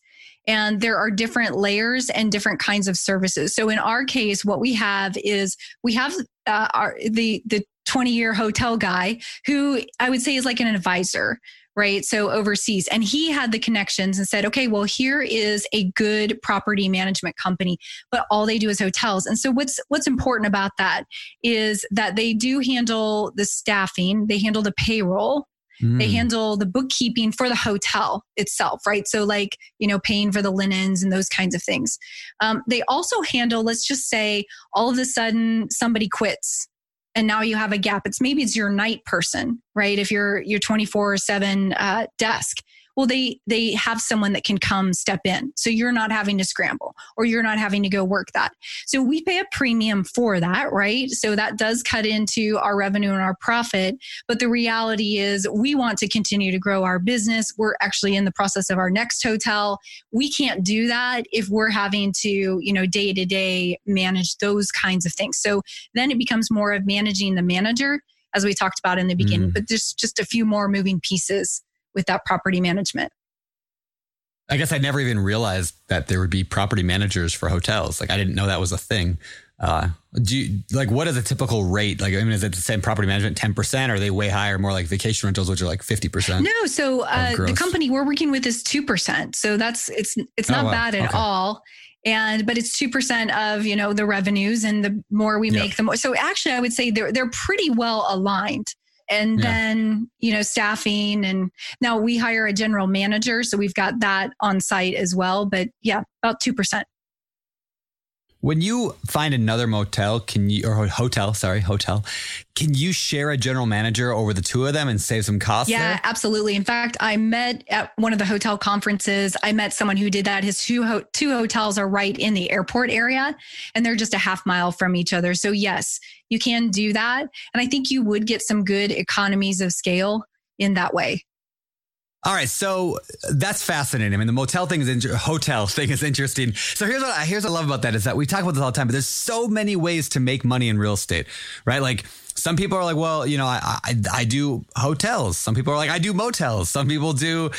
And there are different layers and different kinds of services. So in our case, what we have is we have uh, our, the the twenty year hotel guy who I would say is like an advisor, right? So overseas. And he had the connections and said, okay, well, here is a good property management company, but all they do is hotels. And so what's, what's important about that is that they do handle the staffing, they handle the payroll, mm. they handle the bookkeeping for the hotel itself, right? So like, you know, paying for the linens and those kinds of things. Um, they also handle, let's just say all of a sudden somebody quits. And now you have a gap. It's maybe it's your night person, right? If you're your twenty-four seven uh, desk, well, they they have someone that can come step in. So you're not having to scramble, or you're not having to go work that. So we pay a premium for that, right? So that does cut into our revenue and our profit. But the reality is we want to continue to grow our business. We're actually in the process of our next hotel. We can't do that if we're having to, you know, day to day manage those kinds of things. So then it becomes more of managing the manager, as we talked about in the beginning, mm. but there's just a few more moving pieces with that property management. I guess I never even realized that there would be property managers for hotels. Like I didn't know that was a thing. Uh, do you, like, what is a typical rate? Like, I mean, is it the same property management ten percent? Or are they way higher, more like vacation rentals, which are like fifty percent? No. So uh, the company we're working with is two percent. So that's, it's, it's not oh, wow. bad at okay. all. And, but it's two percent of, you know, the revenues, and the more we make, yep. the more. So actually I would say they're, they're pretty well aligned. And yeah. then, you know, staffing, and now we hire a general manager. So we've got that on site as well, but yeah, about two percent. When you find another motel, can you, or hotel, sorry, hotel, can you share a general manager over the two of them and save some costs? Yeah, there? absolutely. In fact, I met at one of the hotel conferences, I met someone who did that. His two, ho- two hotels are right in the airport area, and they're just a half mile from each other. So yes, you can do that. And I think you would get some good economies of scale in that way. All right, so that's fascinating. I mean, the motel thing is inter- hotel thing is interesting. So here's what I, here's what I love about that is that we talk about this all the time, but there's so many ways to make money in real estate, right? Like, some people are like, well, you know, I I, I do hotels. Some people are like, I do motels. Some people do,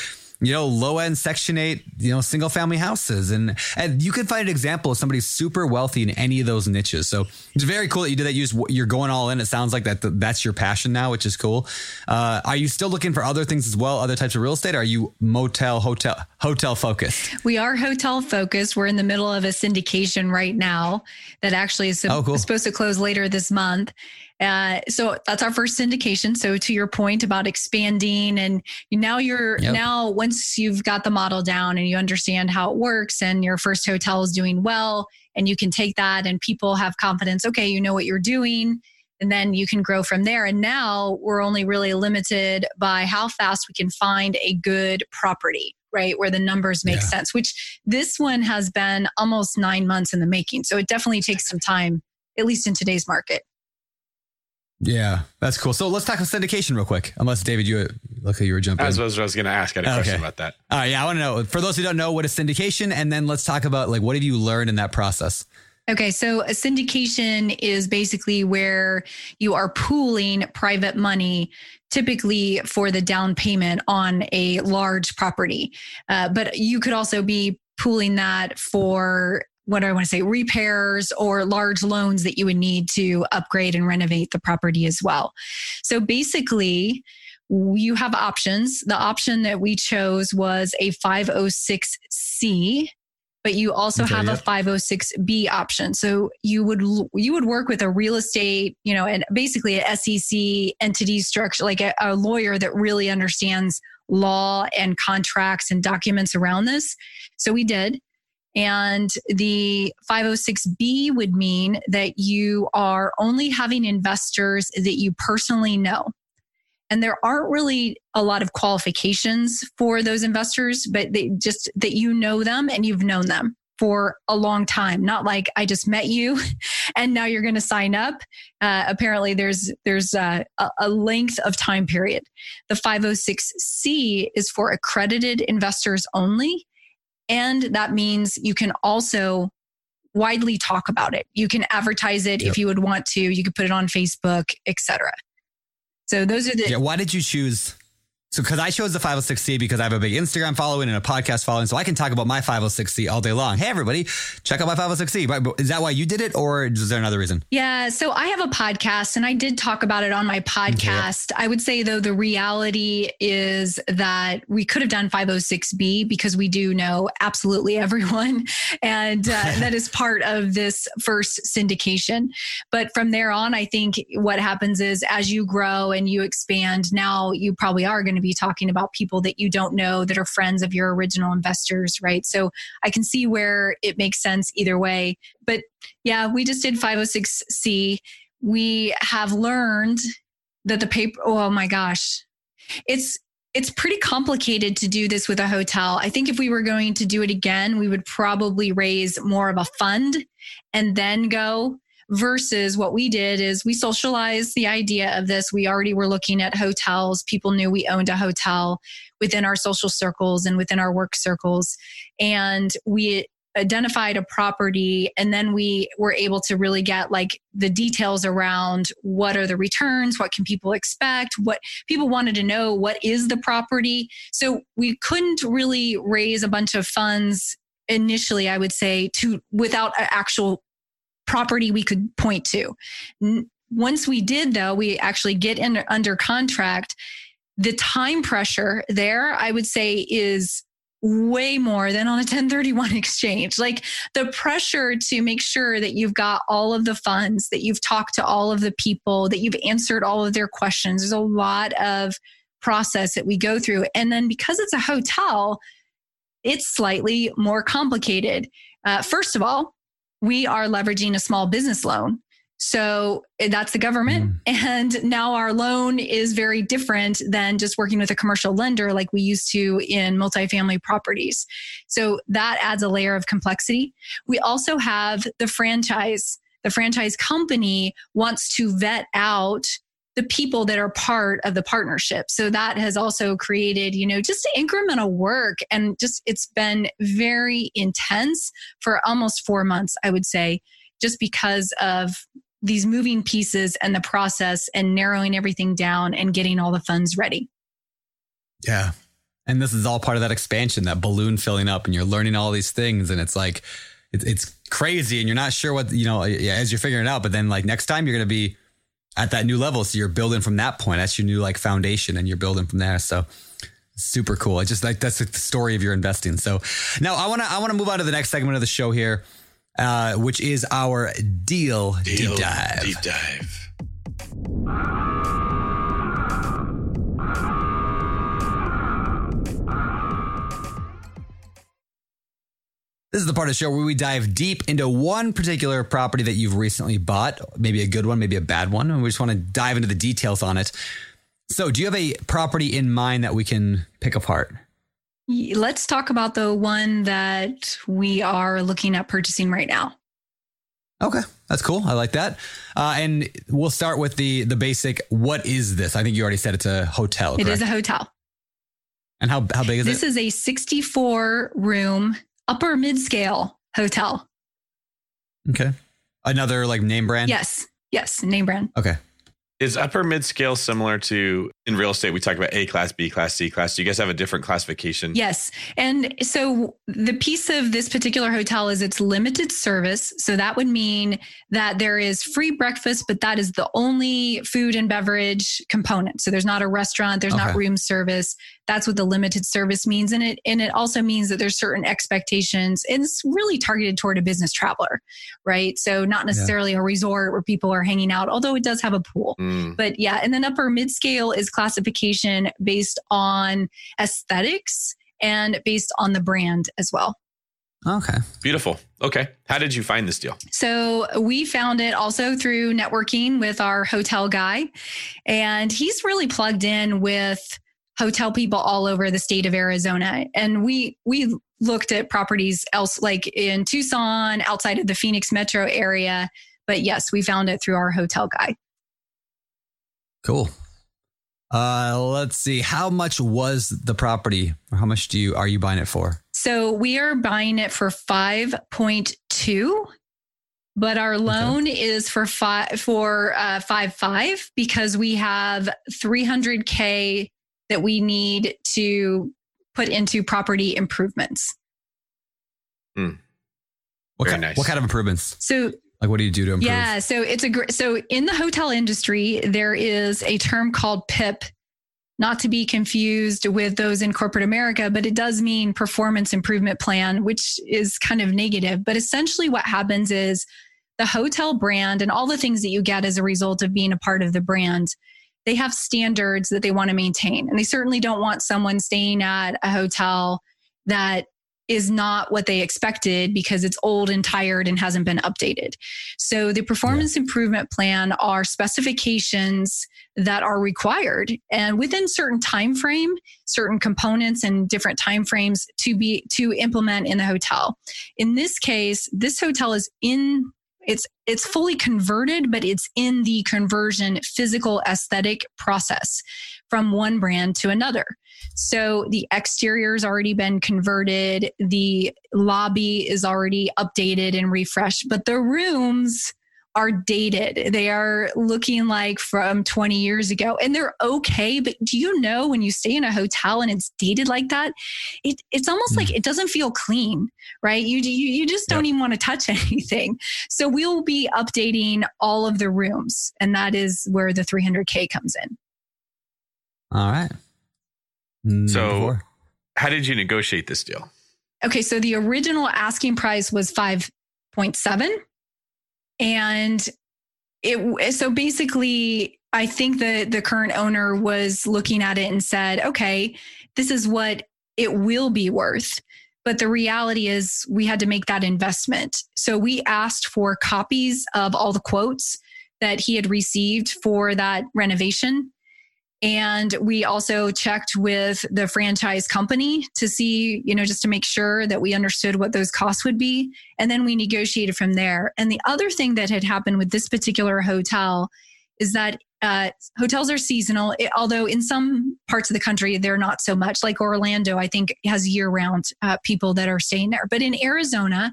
you know, low end Section eight, you know, single family houses, and and you can find an example of somebody super wealthy in any of those niches. So it's very cool that you do that. You just, you're going all in. It sounds like that that's your passion now, which is cool. Uh, are you still looking for other things as well, other types of real estate? Or are you motel, hotel, hotel focused? We are hotel focused. We're in the middle of a syndication right now that actually is so, oh, cool. supposed to close later this month. Uh, so that's our first syndication. So to your point about expanding, and now you're yep. now once you've got the model down and you understand how it works, and your first hotel is doing well, and you can take that and people have confidence, okay, you know what you're doing, and then you can grow from there. And now we're only really limited by how fast we can find a good property, right? Where the numbers make yeah. sense, which this one has been almost nine months in the making. So it definitely takes some time, at least in today's market. Yeah, that's cool. So let's talk about syndication real quick. Unless, David, you luckily you were jumping. I was, I was going to ask. I had a okay. question about that. All right, yeah, I want to know. For those who don't know, what is syndication? And then let's talk about, like, what have you learned in that process? Okay, so a syndication is basically where you are pooling private money, typically for the down payment on a large property. Uh, but you could also be pooling that for, what do I want to say, repairs or large loans that you would need to upgrade and renovate the property as well. So basically, you have options. The option that we chose was a five oh six C, but you also okay, have yep. a five oh six B option. So you would you would work with a real estate, you know, and basically an S E C entity structure, like a, a lawyer that really understands law and contracts and documents around this. So we did. And the five oh six B would mean that you are only having investors that you personally know. And there aren't really a lot of qualifications for those investors, but they just that you know them and you've known them for a long time. Not like I just met you and now you're going to sign up. Uh, apparently there's there's a, a length of time period. The five oh six C is for accredited investors only. And that means you can also widely talk about it. You can advertise it yep. if you would want to. You could put it on Facebook, et cetera. So those are the... Yeah, why did you choose... So, because I chose the five oh six C because I have a big Instagram following and a podcast following. So I can talk about my five oh six C all day long. Hey, everybody, check out my five oh six C. Is that why you did it, or is there another reason? Yeah. So I have a podcast and I did talk about it on my podcast. Okay. I would say, though, the reality is that we could have done five oh six B because we do know absolutely everyone. And uh, that is part of this first syndication. But from there on, I think what happens is as you grow and you expand, now you probably are going to be talking about people that you don't know that are friends of your original investors, right? So I can see where it makes sense either way. But yeah, we just did five oh six C. We have learned that the paper, oh my gosh, it's it's pretty complicated to do this with a hotel. I think if we were going to do it again, we would probably raise more of a fund and then go. Versus what we did is we socialized the idea of this. We already were looking at hotels. People knew we owned a hotel within our social circles and within our work circles. And we identified a property, and then we were able to really get like the details around what are the returns, what can people expect, what people wanted to know, what is the property. So we couldn't really raise a bunch of funds initially, I would say, to without an actual property we could point to. N- once we did, though, we actually get in under contract. The time pressure there, I would say, is way more than on a ten thirty-one exchange. Like the pressure to make sure that you've got all of the funds, that you've talked to all of the people, that you've answered all of their questions. There's a lot of process that we go through. And then because it's a hotel, it's slightly more complicated. Uh, first of all, we are leveraging a small business loan. So that's the government. Mm. And now our loan is very different than just working with a commercial lender like we used to in multifamily properties. So that adds a layer of complexity. We also have the franchise. The franchise company wants to vet out the people that are part of the partnership. So that has also created, you know, just incremental work, and just, it's been very intense for almost four months, I would say, just because of these moving pieces and the process and narrowing everything down and getting all the funds ready. Yeah. And this is all part of that expansion, that balloon filling up, and you're learning all these things. And it's like, it's, it's crazy, and you're not sure what, you know, as you're figuring it out, but then like next time you're going to be at that new level. So you're building from that point. That's your new like foundation, and you're building from there. So super cool. I just like, that's the story of your investing. So now I want to, I want to move on to the next segment of the show here. Uh, which is our deal, deal deep dive. Deep dive. This is the part of the show where we dive deep into one particular property that you've recently bought, maybe a good one, maybe a bad one, and we just want to dive into the details on it. So, do you have a property in mind that we can pick apart? Let's talk about the one that we are looking at purchasing right now. Okay, that's cool. I like that. Uh, and we'll start with the the basic. What is this? I think you already said it's a hotel, correct? It is a hotel. And how, how big is this it? This is a sixty-four room upper mid-scale hotel. Okay. Another like name brand? Yes. Yes, name brand. Okay. Is upper mid-scale similar to, in real estate, we talk about A class, B class, C class. Do you guys have a different classification? Yes. And so the piece of this particular hotel is it's limited service. So that would mean that there is free breakfast, but that is the only food and beverage component. So there's not a restaurant, there's okay. not room service. That's what the limited service means. And it, and it also means that there's certain expectations. And it's really targeted toward a business traveler, right? So not necessarily yeah. a resort where people are hanging out, although it does have a pool. Mm. But yeah, and then upper mid-scale is classification based on aesthetics and based on the brand as well. Okay. Beautiful. Okay. How did you find this deal? So we found it also through networking with our hotel guy, and he's really plugged in with hotel people all over the state of Arizona. And we, we looked at properties else like in Tucson, outside of the Phoenix metro area. But yes, we found it through our hotel guy. Cool. Uh, let's see. How much was the property? Or how much do you are you buying it for? So we are buying it for five point two, but our loan okay. is for five for uh, five five because we have three hundred thousand that we need to put into property improvements. Mm. What Very kind, nice. What kind of improvements? So. Like, what do you do to improve? Yeah, so it's a gr- so in the hotel industry, there is a term called P I P, not to be confused with those in corporate America, but it does mean performance improvement plan, which is kind of negative. But essentially what happens is the hotel brand and all the things that you get as a result of being a part of the brand, they have standards that they want to maintain. And they certainly don't want someone staying at a hotel that is not what they expected because it's old and tired and hasn't been updated. So the performance yeah. improvement plan are specifications that are required, and within certain time frame, certain components and different time frames to be to implement in the hotel. In this case, this hotel is in it's it's fully converted, but it's in the conversion physical aesthetic process from one brand to another. So the exterior's already been converted. The lobby is already updated and refreshed, but the rooms are dated. They are looking like from twenty years ago, and they're okay. But do you know, when you stay in a hotel and it's dated like that, it, it's almost mm. like it doesn't feel clean, right? You you, you just don't yep. even want to touch anything. So we'll be updating all of the rooms, and that is where the three hundred K comes in. All right. Number so four. How did you negotiate this deal? Okay. So the original asking price was five point seven. And it, so basically, I think the, the current owner was looking at it and said, okay, this is what it will be worth. But the reality is we had to make that investment. So we asked for copies of all the quotes that he had received for that renovation. And we also checked with the franchise company to see, you know, just to make sure that we understood what those costs would be. And then we negotiated from there. And the other thing that had happened with this particular hotel is that uh, hotels are seasonal, it, although in some parts of the country, they're not so much. Like Orlando, I think, has year-round uh, people that are staying there. But in Arizona,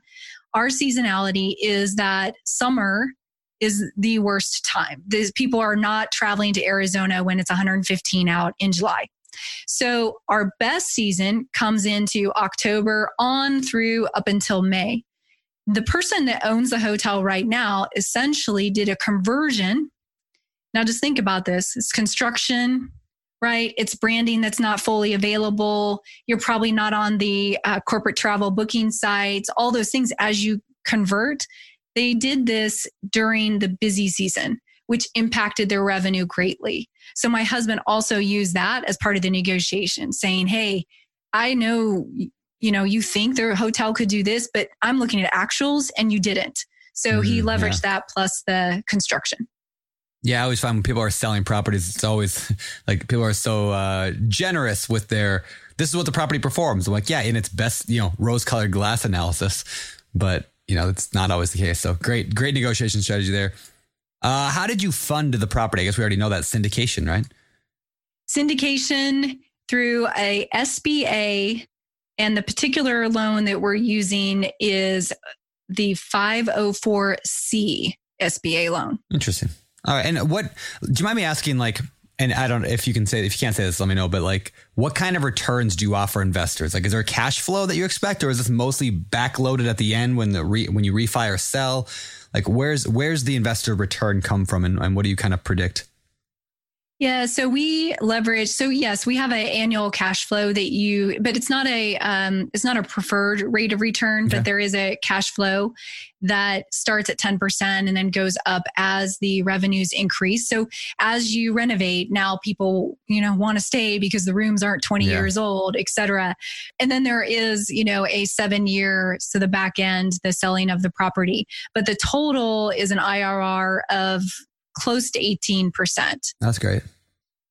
our seasonality is that summer is the worst time. These people are not traveling to Arizona when it's one hundred fifteen out in July. So our best season comes into October on through up until May. The person that owns the hotel right now essentially did a conversion. Now just think about this. It's construction, right? It's branding that's not fully available. You're probably not on the uh, corporate travel booking sites, all those things as you convert. They did this during the busy season, which impacted their revenue greatly. So my husband also used that as part of the negotiation, saying, hey, I know, you know, you think their hotel could do this, but I'm looking at actuals and you didn't. So mm, he leveraged yeah. that plus the construction. Yeah, I always find when people are selling properties, it's always like people are so uh, generous with their, this is what the property performs. I'm like, yeah, in its best, you know, rose-colored glass analysis. But you know, that's not always the case. So great, great negotiation strategy there. Uh, how did you fund the property? I guess we already know that syndication, right? Syndication through a S B A, and the particular loan that we're using is the five oh four C S B A loan. Interesting. All right. And what, do you mind me asking, like, and I don't know if you can say, if you can't say this, let me know, but like, what kind of returns do you offer investors? Like, is there a cash flow that you expect, or is this mostly backloaded at the end when the re, when you refi or sell? Like, where's, where's the investor return come from, and, and what do you kind of predict? Yeah. So we leverage, so yes, we have an annual cash flow that you, but it's not a, um, it's not a preferred rate of return, okay. but there is a cash flow that starts at ten percent and then goes up as the revenues increase. So as you renovate, now people, you know, want to stay because the rooms aren't twenty yeah. years old, et cetera. And then there is, you know, a seven year, so the back end, the selling of the property, but the total is an I R R of close to eighteen percent. That's great.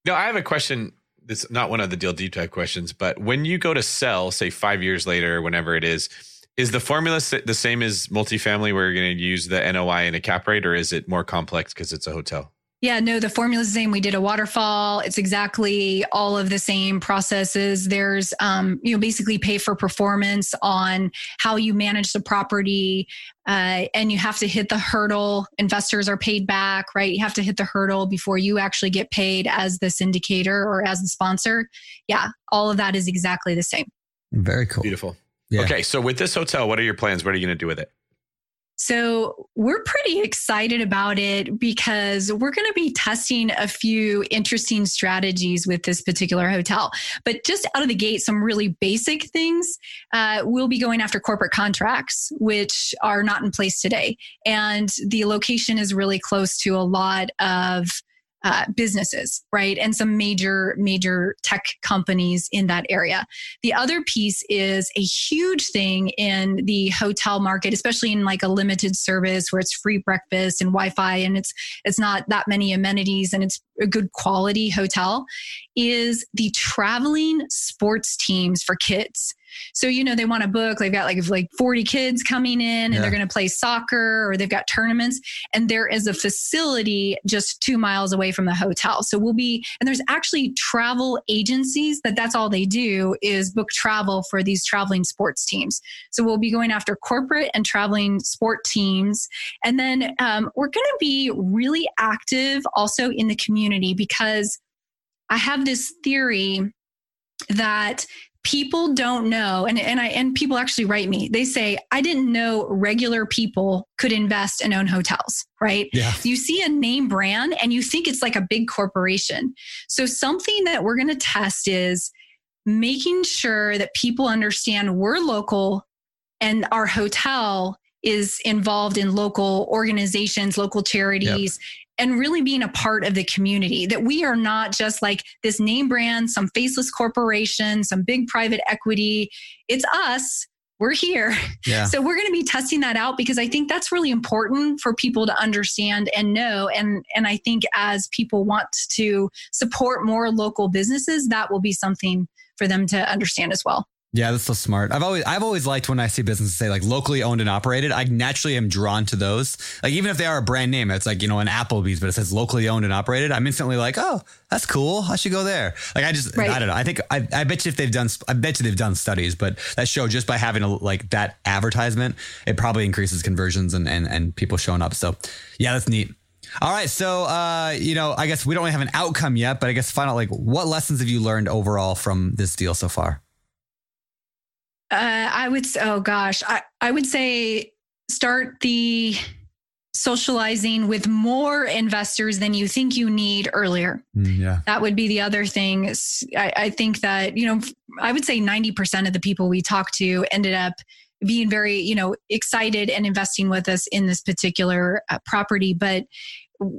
Now, I have a question. It's not one of the deal deep dive questions, but when you go to sell, say five years later, whenever it is, is the formula the same as multifamily where you're going to use the N O I and a cap rate, or is it more complex because it's a hotel? Yeah, no, the formula is the same. We did a waterfall. It's exactly all of the same processes. There's, um, you know, basically pay for performance on how you manage the property, uh, and you have to hit the hurdle. Investors are paid back, right? You have to hit the hurdle before you actually get paid as the syndicator or as the sponsor. Yeah, all of that is exactly the same. Very cool. Beautiful. Yeah. Okay, so with this hotel, what are your plans? What are you going to do with it? So we're pretty excited about it because we're going to be testing a few interesting strategies with this particular hotel. But just out of the gate, some really basic things. Uh, we'll be going after corporate contracts, which are not in place today. And the location is really close to a lot of Uh, businesses, right? And some major, major tech companies in that area. The other piece is a huge thing in the hotel market, especially in like a limited service where it's free breakfast and Wi-Fi, and it's it's not that many amenities, and it's a good quality hotel, is the traveling sports teams for kids. So, you know, they want to book, they've got like, like forty kids coming in and yeah. they're going to play soccer or they've got tournaments. And there is a facility just two miles away from the hotel. So we'll be, and there's actually travel agencies that that's all they do is book travel for these traveling sports teams. So we'll be going after corporate and traveling sport teams. And then um, we're going to be really active also in the community, because I have this theory that people don't know. And, and I, and people actually write me, they say, I didn't know regular people could invest and own hotels, right? Yeah. You see a name brand and you think it's like a big corporation. So something that we're going to test is making sure that people understand we're local and our hotel is involved in local organizations, local charities, yep. and really being a part of the community, that we are not just like this name brand, some faceless corporation, some big private equity. It's us. We're here. Yeah. So we're going to be testing that out, because I think that's really important for people to understand and know. And, and I think as people want to support more local businesses, that will be something for them to understand as well. Yeah, that's so smart. I've always I've always liked when I see businesses say like locally owned and operated. I naturally am drawn to those. Like even if they are a brand name, it's like, you know, an Applebee's, but it says locally owned and operated. I'm instantly like, oh, that's cool. I should go there. Like I just, right. I don't know. I think I, I bet you if they've done, I bet you they've done studies, but that show just by having a, like that advertisement, it probably increases conversions and and and people showing up. So yeah, that's neat. All right. So, uh, you know, I guess we don't really have an outcome yet, but I guess find out like what lessons have you learned overall from this deal so far? Uh, I would, oh gosh, I, I would say start the socializing with more investors than you think you need earlier. Mm, yeah. That would be the other thing. I, I think that, you know, I would say ninety percent of the people we talked to ended up being very, you know, excited and investing with us in this particular uh, property, but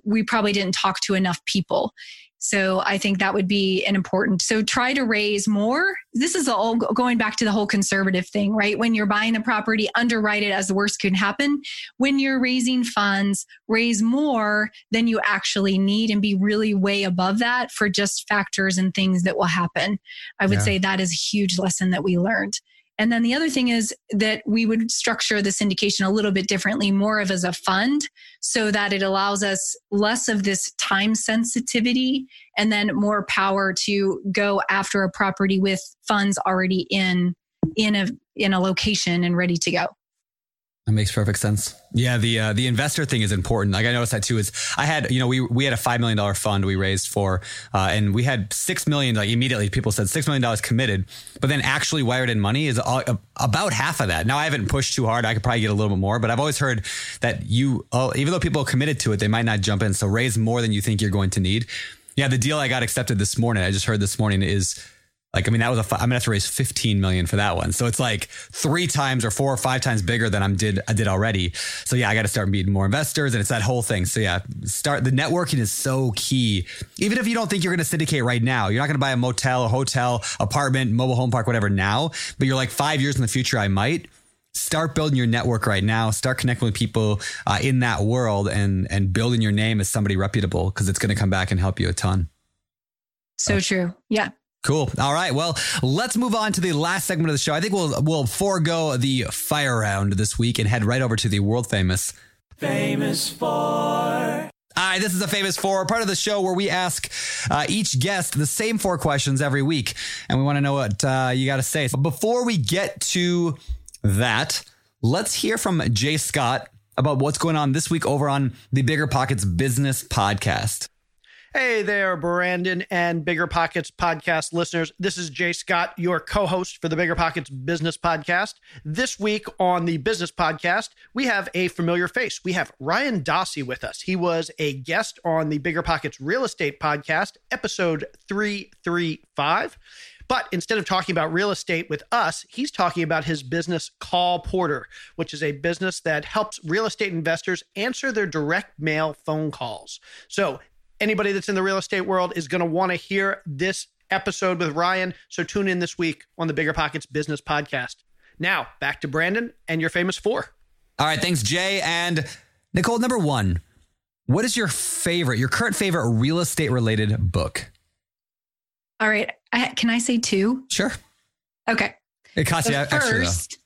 we probably didn't talk to enough people. So I think that would be an important. So try to raise more. This is all going back to the whole conservative thing, right? When you're buying a property, underwrite it as the worst can happen. When you're raising funds, raise more than you actually need and be really way above that for just factors and things that will happen. I would yeah. say that is a huge lesson that we learned. And then the other thing is that we would structure the syndication a little bit differently, more of as a fund, so that it allows us less of this time sensitivity and then more power to go after a property with funds already in, in a, in a location and ready to go. That makes perfect sense. Yeah, the uh, the investor thing is important. Like I noticed that too. Is I had you know we we had a five million dollar fund we raised for, uh, and we had six million. Like immediately, people said six million dollars committed, but then actually wired in money is all, uh, about half of that. Now I haven't pushed too hard. I could probably get a little bit more, but I've always heard that you uh, even though people are committed to it, they might not jump in. So raise more than you think you're going to need. Yeah, the deal I got accepted this morning. I just heard this morning is. Like, I mean, that was a, I'm gonna have to raise fifteen million for that one. So it's like three times or four or five times bigger than I'm did, I did already. So yeah, I got to start meeting more investors and it's that whole thing. So yeah, start the networking is so key. Even if you don't think you're going to syndicate right now, you're not going to buy a motel, a hotel, apartment, mobile home park, whatever now, but you're like five years in the future, I might. Start building your network right now. Start connecting with people uh, in that world and, and building your name as somebody reputable, because it's going to come back and help you a ton. So, so. True. Yeah. Cool. All right. Well, let's move on to the last segment of the show. I think we'll we'll forego the fire round this week and head right over to the world famous. Famous for... Hi, this is the Famous Four, part of the show where we ask uh, each guest the same four questions every week. And we want to know what uh, you got to say. But before we get to that, let's hear from Jay Scott about what's going on this week over on the BiggerPockets Business Podcast. Hey there, Brandon and BiggerPockets podcast listeners. This is Jay Scott, your co-host for the BiggerPockets Business Podcast. This week on the Business Podcast, we have a familiar face. We have Ryan Dossey with us. He was a guest on the BiggerPockets Real Estate Podcast, episode three thirty-five. But instead of talking about real estate with us, he's talking about his business, Call Porter, which is a business that helps real estate investors answer their direct mail phone calls. So anybody that's in the real estate world is going to want to hear this episode with Ryan. So tune in this week on the BiggerPockets Business Podcast. Now back to Brandon and your famous four. All right. Thanks, Jay. And Nicole, number one, what is your favorite, your current favorite real estate related book? All right. I, can I say two? Sure. Okay. It costs you extra. First,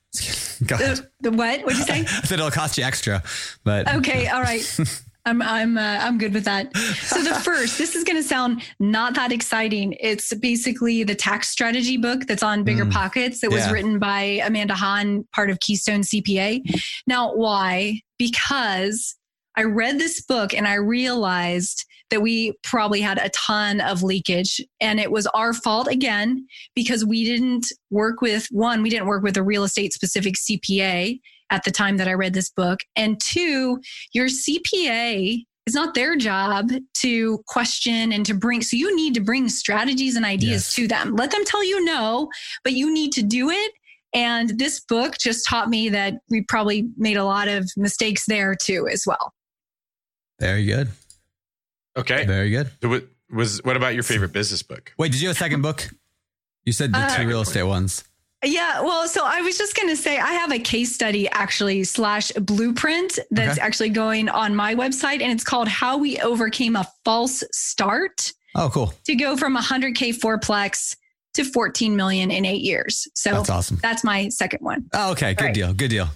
Go ahead. The, the what? What'd you say? I said it'll cost you extra, but okay, all right. I'm I'm uh, I'm good with that. So the first, this is going to sound not that exciting. It's basically the tax strategy book that's on BiggerPockets. That mm, yeah. was written by Amanda Hahn, part of Keystone C P A. Now, why? Because I read this book and I realized that we probably had a ton of leakage, and it was our fault again, because we didn't work with one, we didn't work with a real estate specific C P A at the time that I read this book. And two, your C P A is not their job to question and to bring. So you need to bring strategies and ideas yes. to them. Let them tell you no, but you need to do it. And this book just taught me that we probably made a lot of mistakes there too, as well. Very good. Okay. Very good. It was, what about your favorite business book? Wait, did you have a second book? You said the uh, two real estate ones. Yeah. Well, so I was just going to say, I have a case study actually slash blueprint that's okay. actually going on my website, and it's called How We Overcame a False Start. Oh, cool. To go from one hundred K fourplex to fourteen million in eight years. So that's awesome. That's my second one. Oh, okay. Good right. deal. Good deal.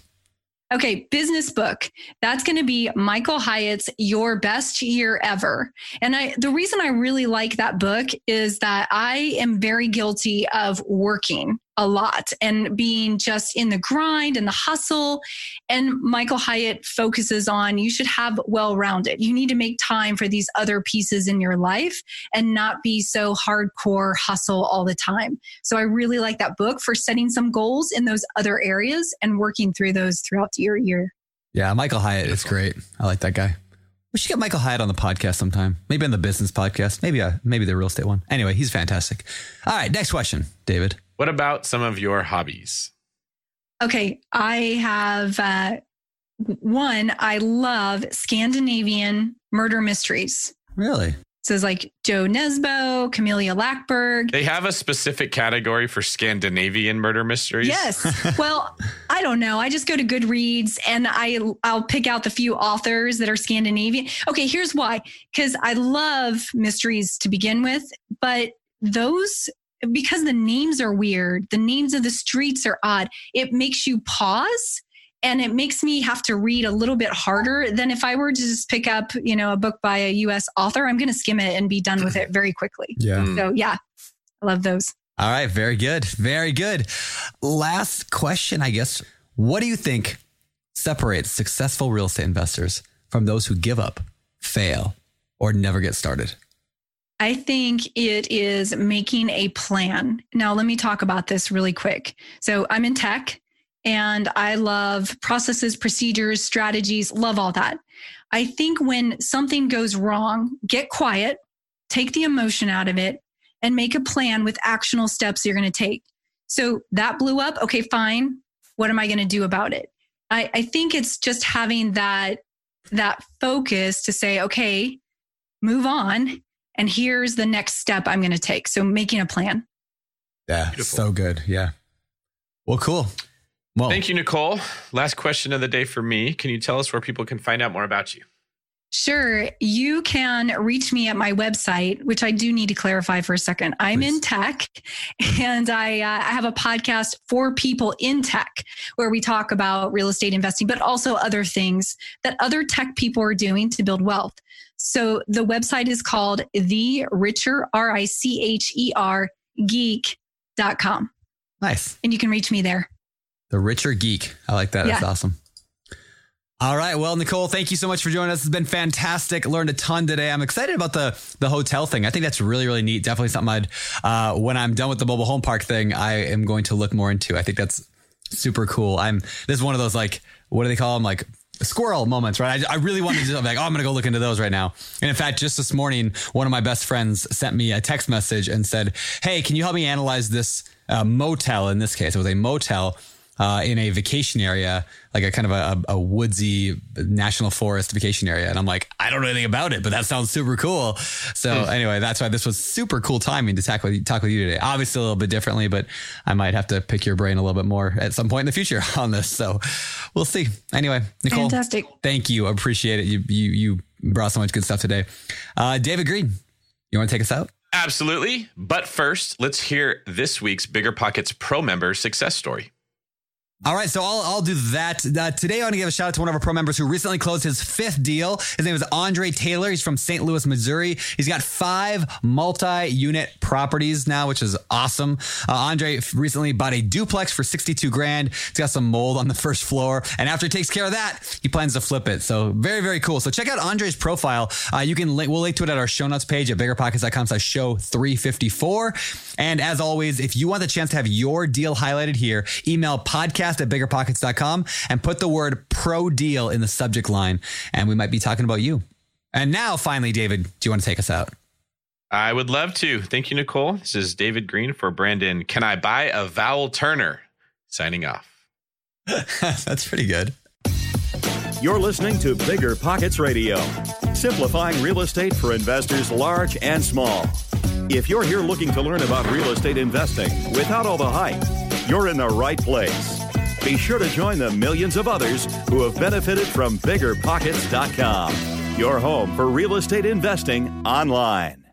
Okay. Business book. That's going to be Michael Hyatt's Your Best Year Ever. And I, the reason I really like that book is that I am very guilty of working a lot and being just in the grind and the hustle. And Michael Hyatt focuses on, you should have well-rounded. You need to make time for these other pieces in your life and not be so hardcore hustle all the time. So I really like that book for setting some goals in those other areas and working through those throughout your year. Yeah. Michael Hyatt Beautiful. is great. I like that guy. We should get Michael Hyatt on the podcast sometime. Maybe on the business podcast. Maybe, uh, maybe the real estate one. Anyway, he's fantastic. All right. Next question, David. What about some of your hobbies? Okay. I have uh, one. I love Scandinavian murder mysteries. Really? So it's like Jo Nesbo, Camilla Läckberg. They have a specific category for Scandinavian murder mysteries? Yes. Well, I don't know. I just go to Goodreads and I, I'll pick out the few authors that are Scandinavian. Okay, here's why. Because I love mysteries to begin with, but those... because the names are weird, the names of the streets are odd, it makes you pause and it makes me have to read a little bit harder than if I were to just pick up, you know, a book by a U S author. I'm going to skim it and be done with it very quickly. Yeah. So yeah, I love those. All right. Very good. Very good. Last question, I guess. What do you think separates successful real estate investors from those who give up, fail, or never get started? I think it is making a plan. Now, let me talk about this really quick. So I'm in tech and I love processes, procedures, strategies, love all that. I think when something goes wrong, get quiet, take the emotion out of it, and make a plan with actionable steps you're going to take. So that blew up. Okay, fine. What am I going to do about it? I, I think it's just having that, that focus to say, okay, move on. And here's the next step I'm going to take. So making a plan. Yeah. Beautiful. So good. Yeah. Well, cool. Well, thank you, Nicole. Last question of the day for me. Can you tell us where people can find out more about you? Sure. You can reach me at my website, which I do need to clarify for a second. I'm Please. in tech and I, uh, I have a podcast for people in tech where we talk about real estate investing, but also other things that other tech people are doing to build wealth. So the website is called the Richer, R I C H E R, geek dot com. Nice. And you can reach me there. The Richer Geek. I like that. Yeah. That's awesome. All right. Well, Nicole, thank you so much for joining us. It's been fantastic. Learned a ton today. I'm excited about the the hotel thing. I think that's really, really neat. Definitely something I'd, uh, when I'm done with the mobile home park thing, I am going to look more into. I think that's super cool. I'm, this is one of those, like, what do they call them? Like, squirrel moments, right? I, I really wanted to, I'm like, oh, I'm going to go look into those right now. And in fact, just this morning, one of my best friends sent me a text message and said, hey, can you help me analyze this uh, motel? In this case, it was a motel uh, in a vacation area, like a kind of a, a woodsy national forest vacation area. And I'm like, I don't know anything about it, but that sounds super cool. So mm. anyway, that's why this was super cool timing to talk with, talk with you today. Obviously a little bit differently, but I might have to pick your brain a little bit more at some point in the future on this. So we'll see. Anyway, Nicole, fantastic. Thank you. I appreciate it. You, you, you brought so much good stuff today. Uh, David Green, you want to take us out? Absolutely. But first, let's hear this week's BiggerPockets Pro member success story. All right, so I'll I'll do that. Uh, today, I want to give a shout out to one of our pro members who recently closed his fifth deal. His name is Andre Taylor. He's from Saint Louis, Missouri. He's got five multi-unit properties now, which is awesome. Uh, Andre recently bought a duplex for sixty-two grand. It's got some mold on the first floor, and after he takes care of that, he plans to flip it. So very, very cool. So check out Andre's profile. Uh, you can link, we'll link to it at our show notes page at biggerpockets dot com slash show three fifty-four. And as always, if you want the chance to have your deal highlighted here, email podcast at biggerpockets dot com and put the word pro deal in the subject line, and we might be talking about you. And now finally, David, do you want to take us out? I would love to. Thank you, Nicole. This is David Green for Brandon. Can I buy a vowel Turner? Signing off. That's pretty good. You're listening to Bigger Pockets Radio, simplifying real estate for investors large and small. If you're here looking to learn about real estate investing without all the hype, you're in the right place. Be sure to join the millions of others who have benefited from biggerpockets dot com, your home for real estate investing online.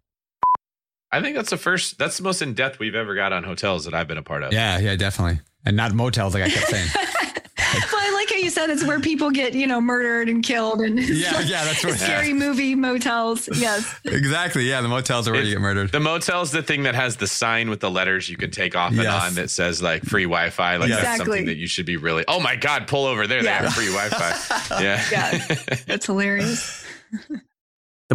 I think that's the first, that's the most in-depth we've ever got on hotels that I've been a part of. Yeah, yeah, definitely. And not motels, like I kept saying. Well, I like how you said it's where people get, you know, murdered and killed. And yeah, yeah, that's right. Scary movie motels. Yes. Exactly. Yeah. The motels are where it's, you get murdered. The motel's the thing that has the sign with the letters you can take off and yes. on that says like free Wi-Fi. Like yes. that's exactly. something that you should be really, oh my God, pull over there. Yeah. They have free Wi-Fi. Yeah. Yeah. That's hilarious. The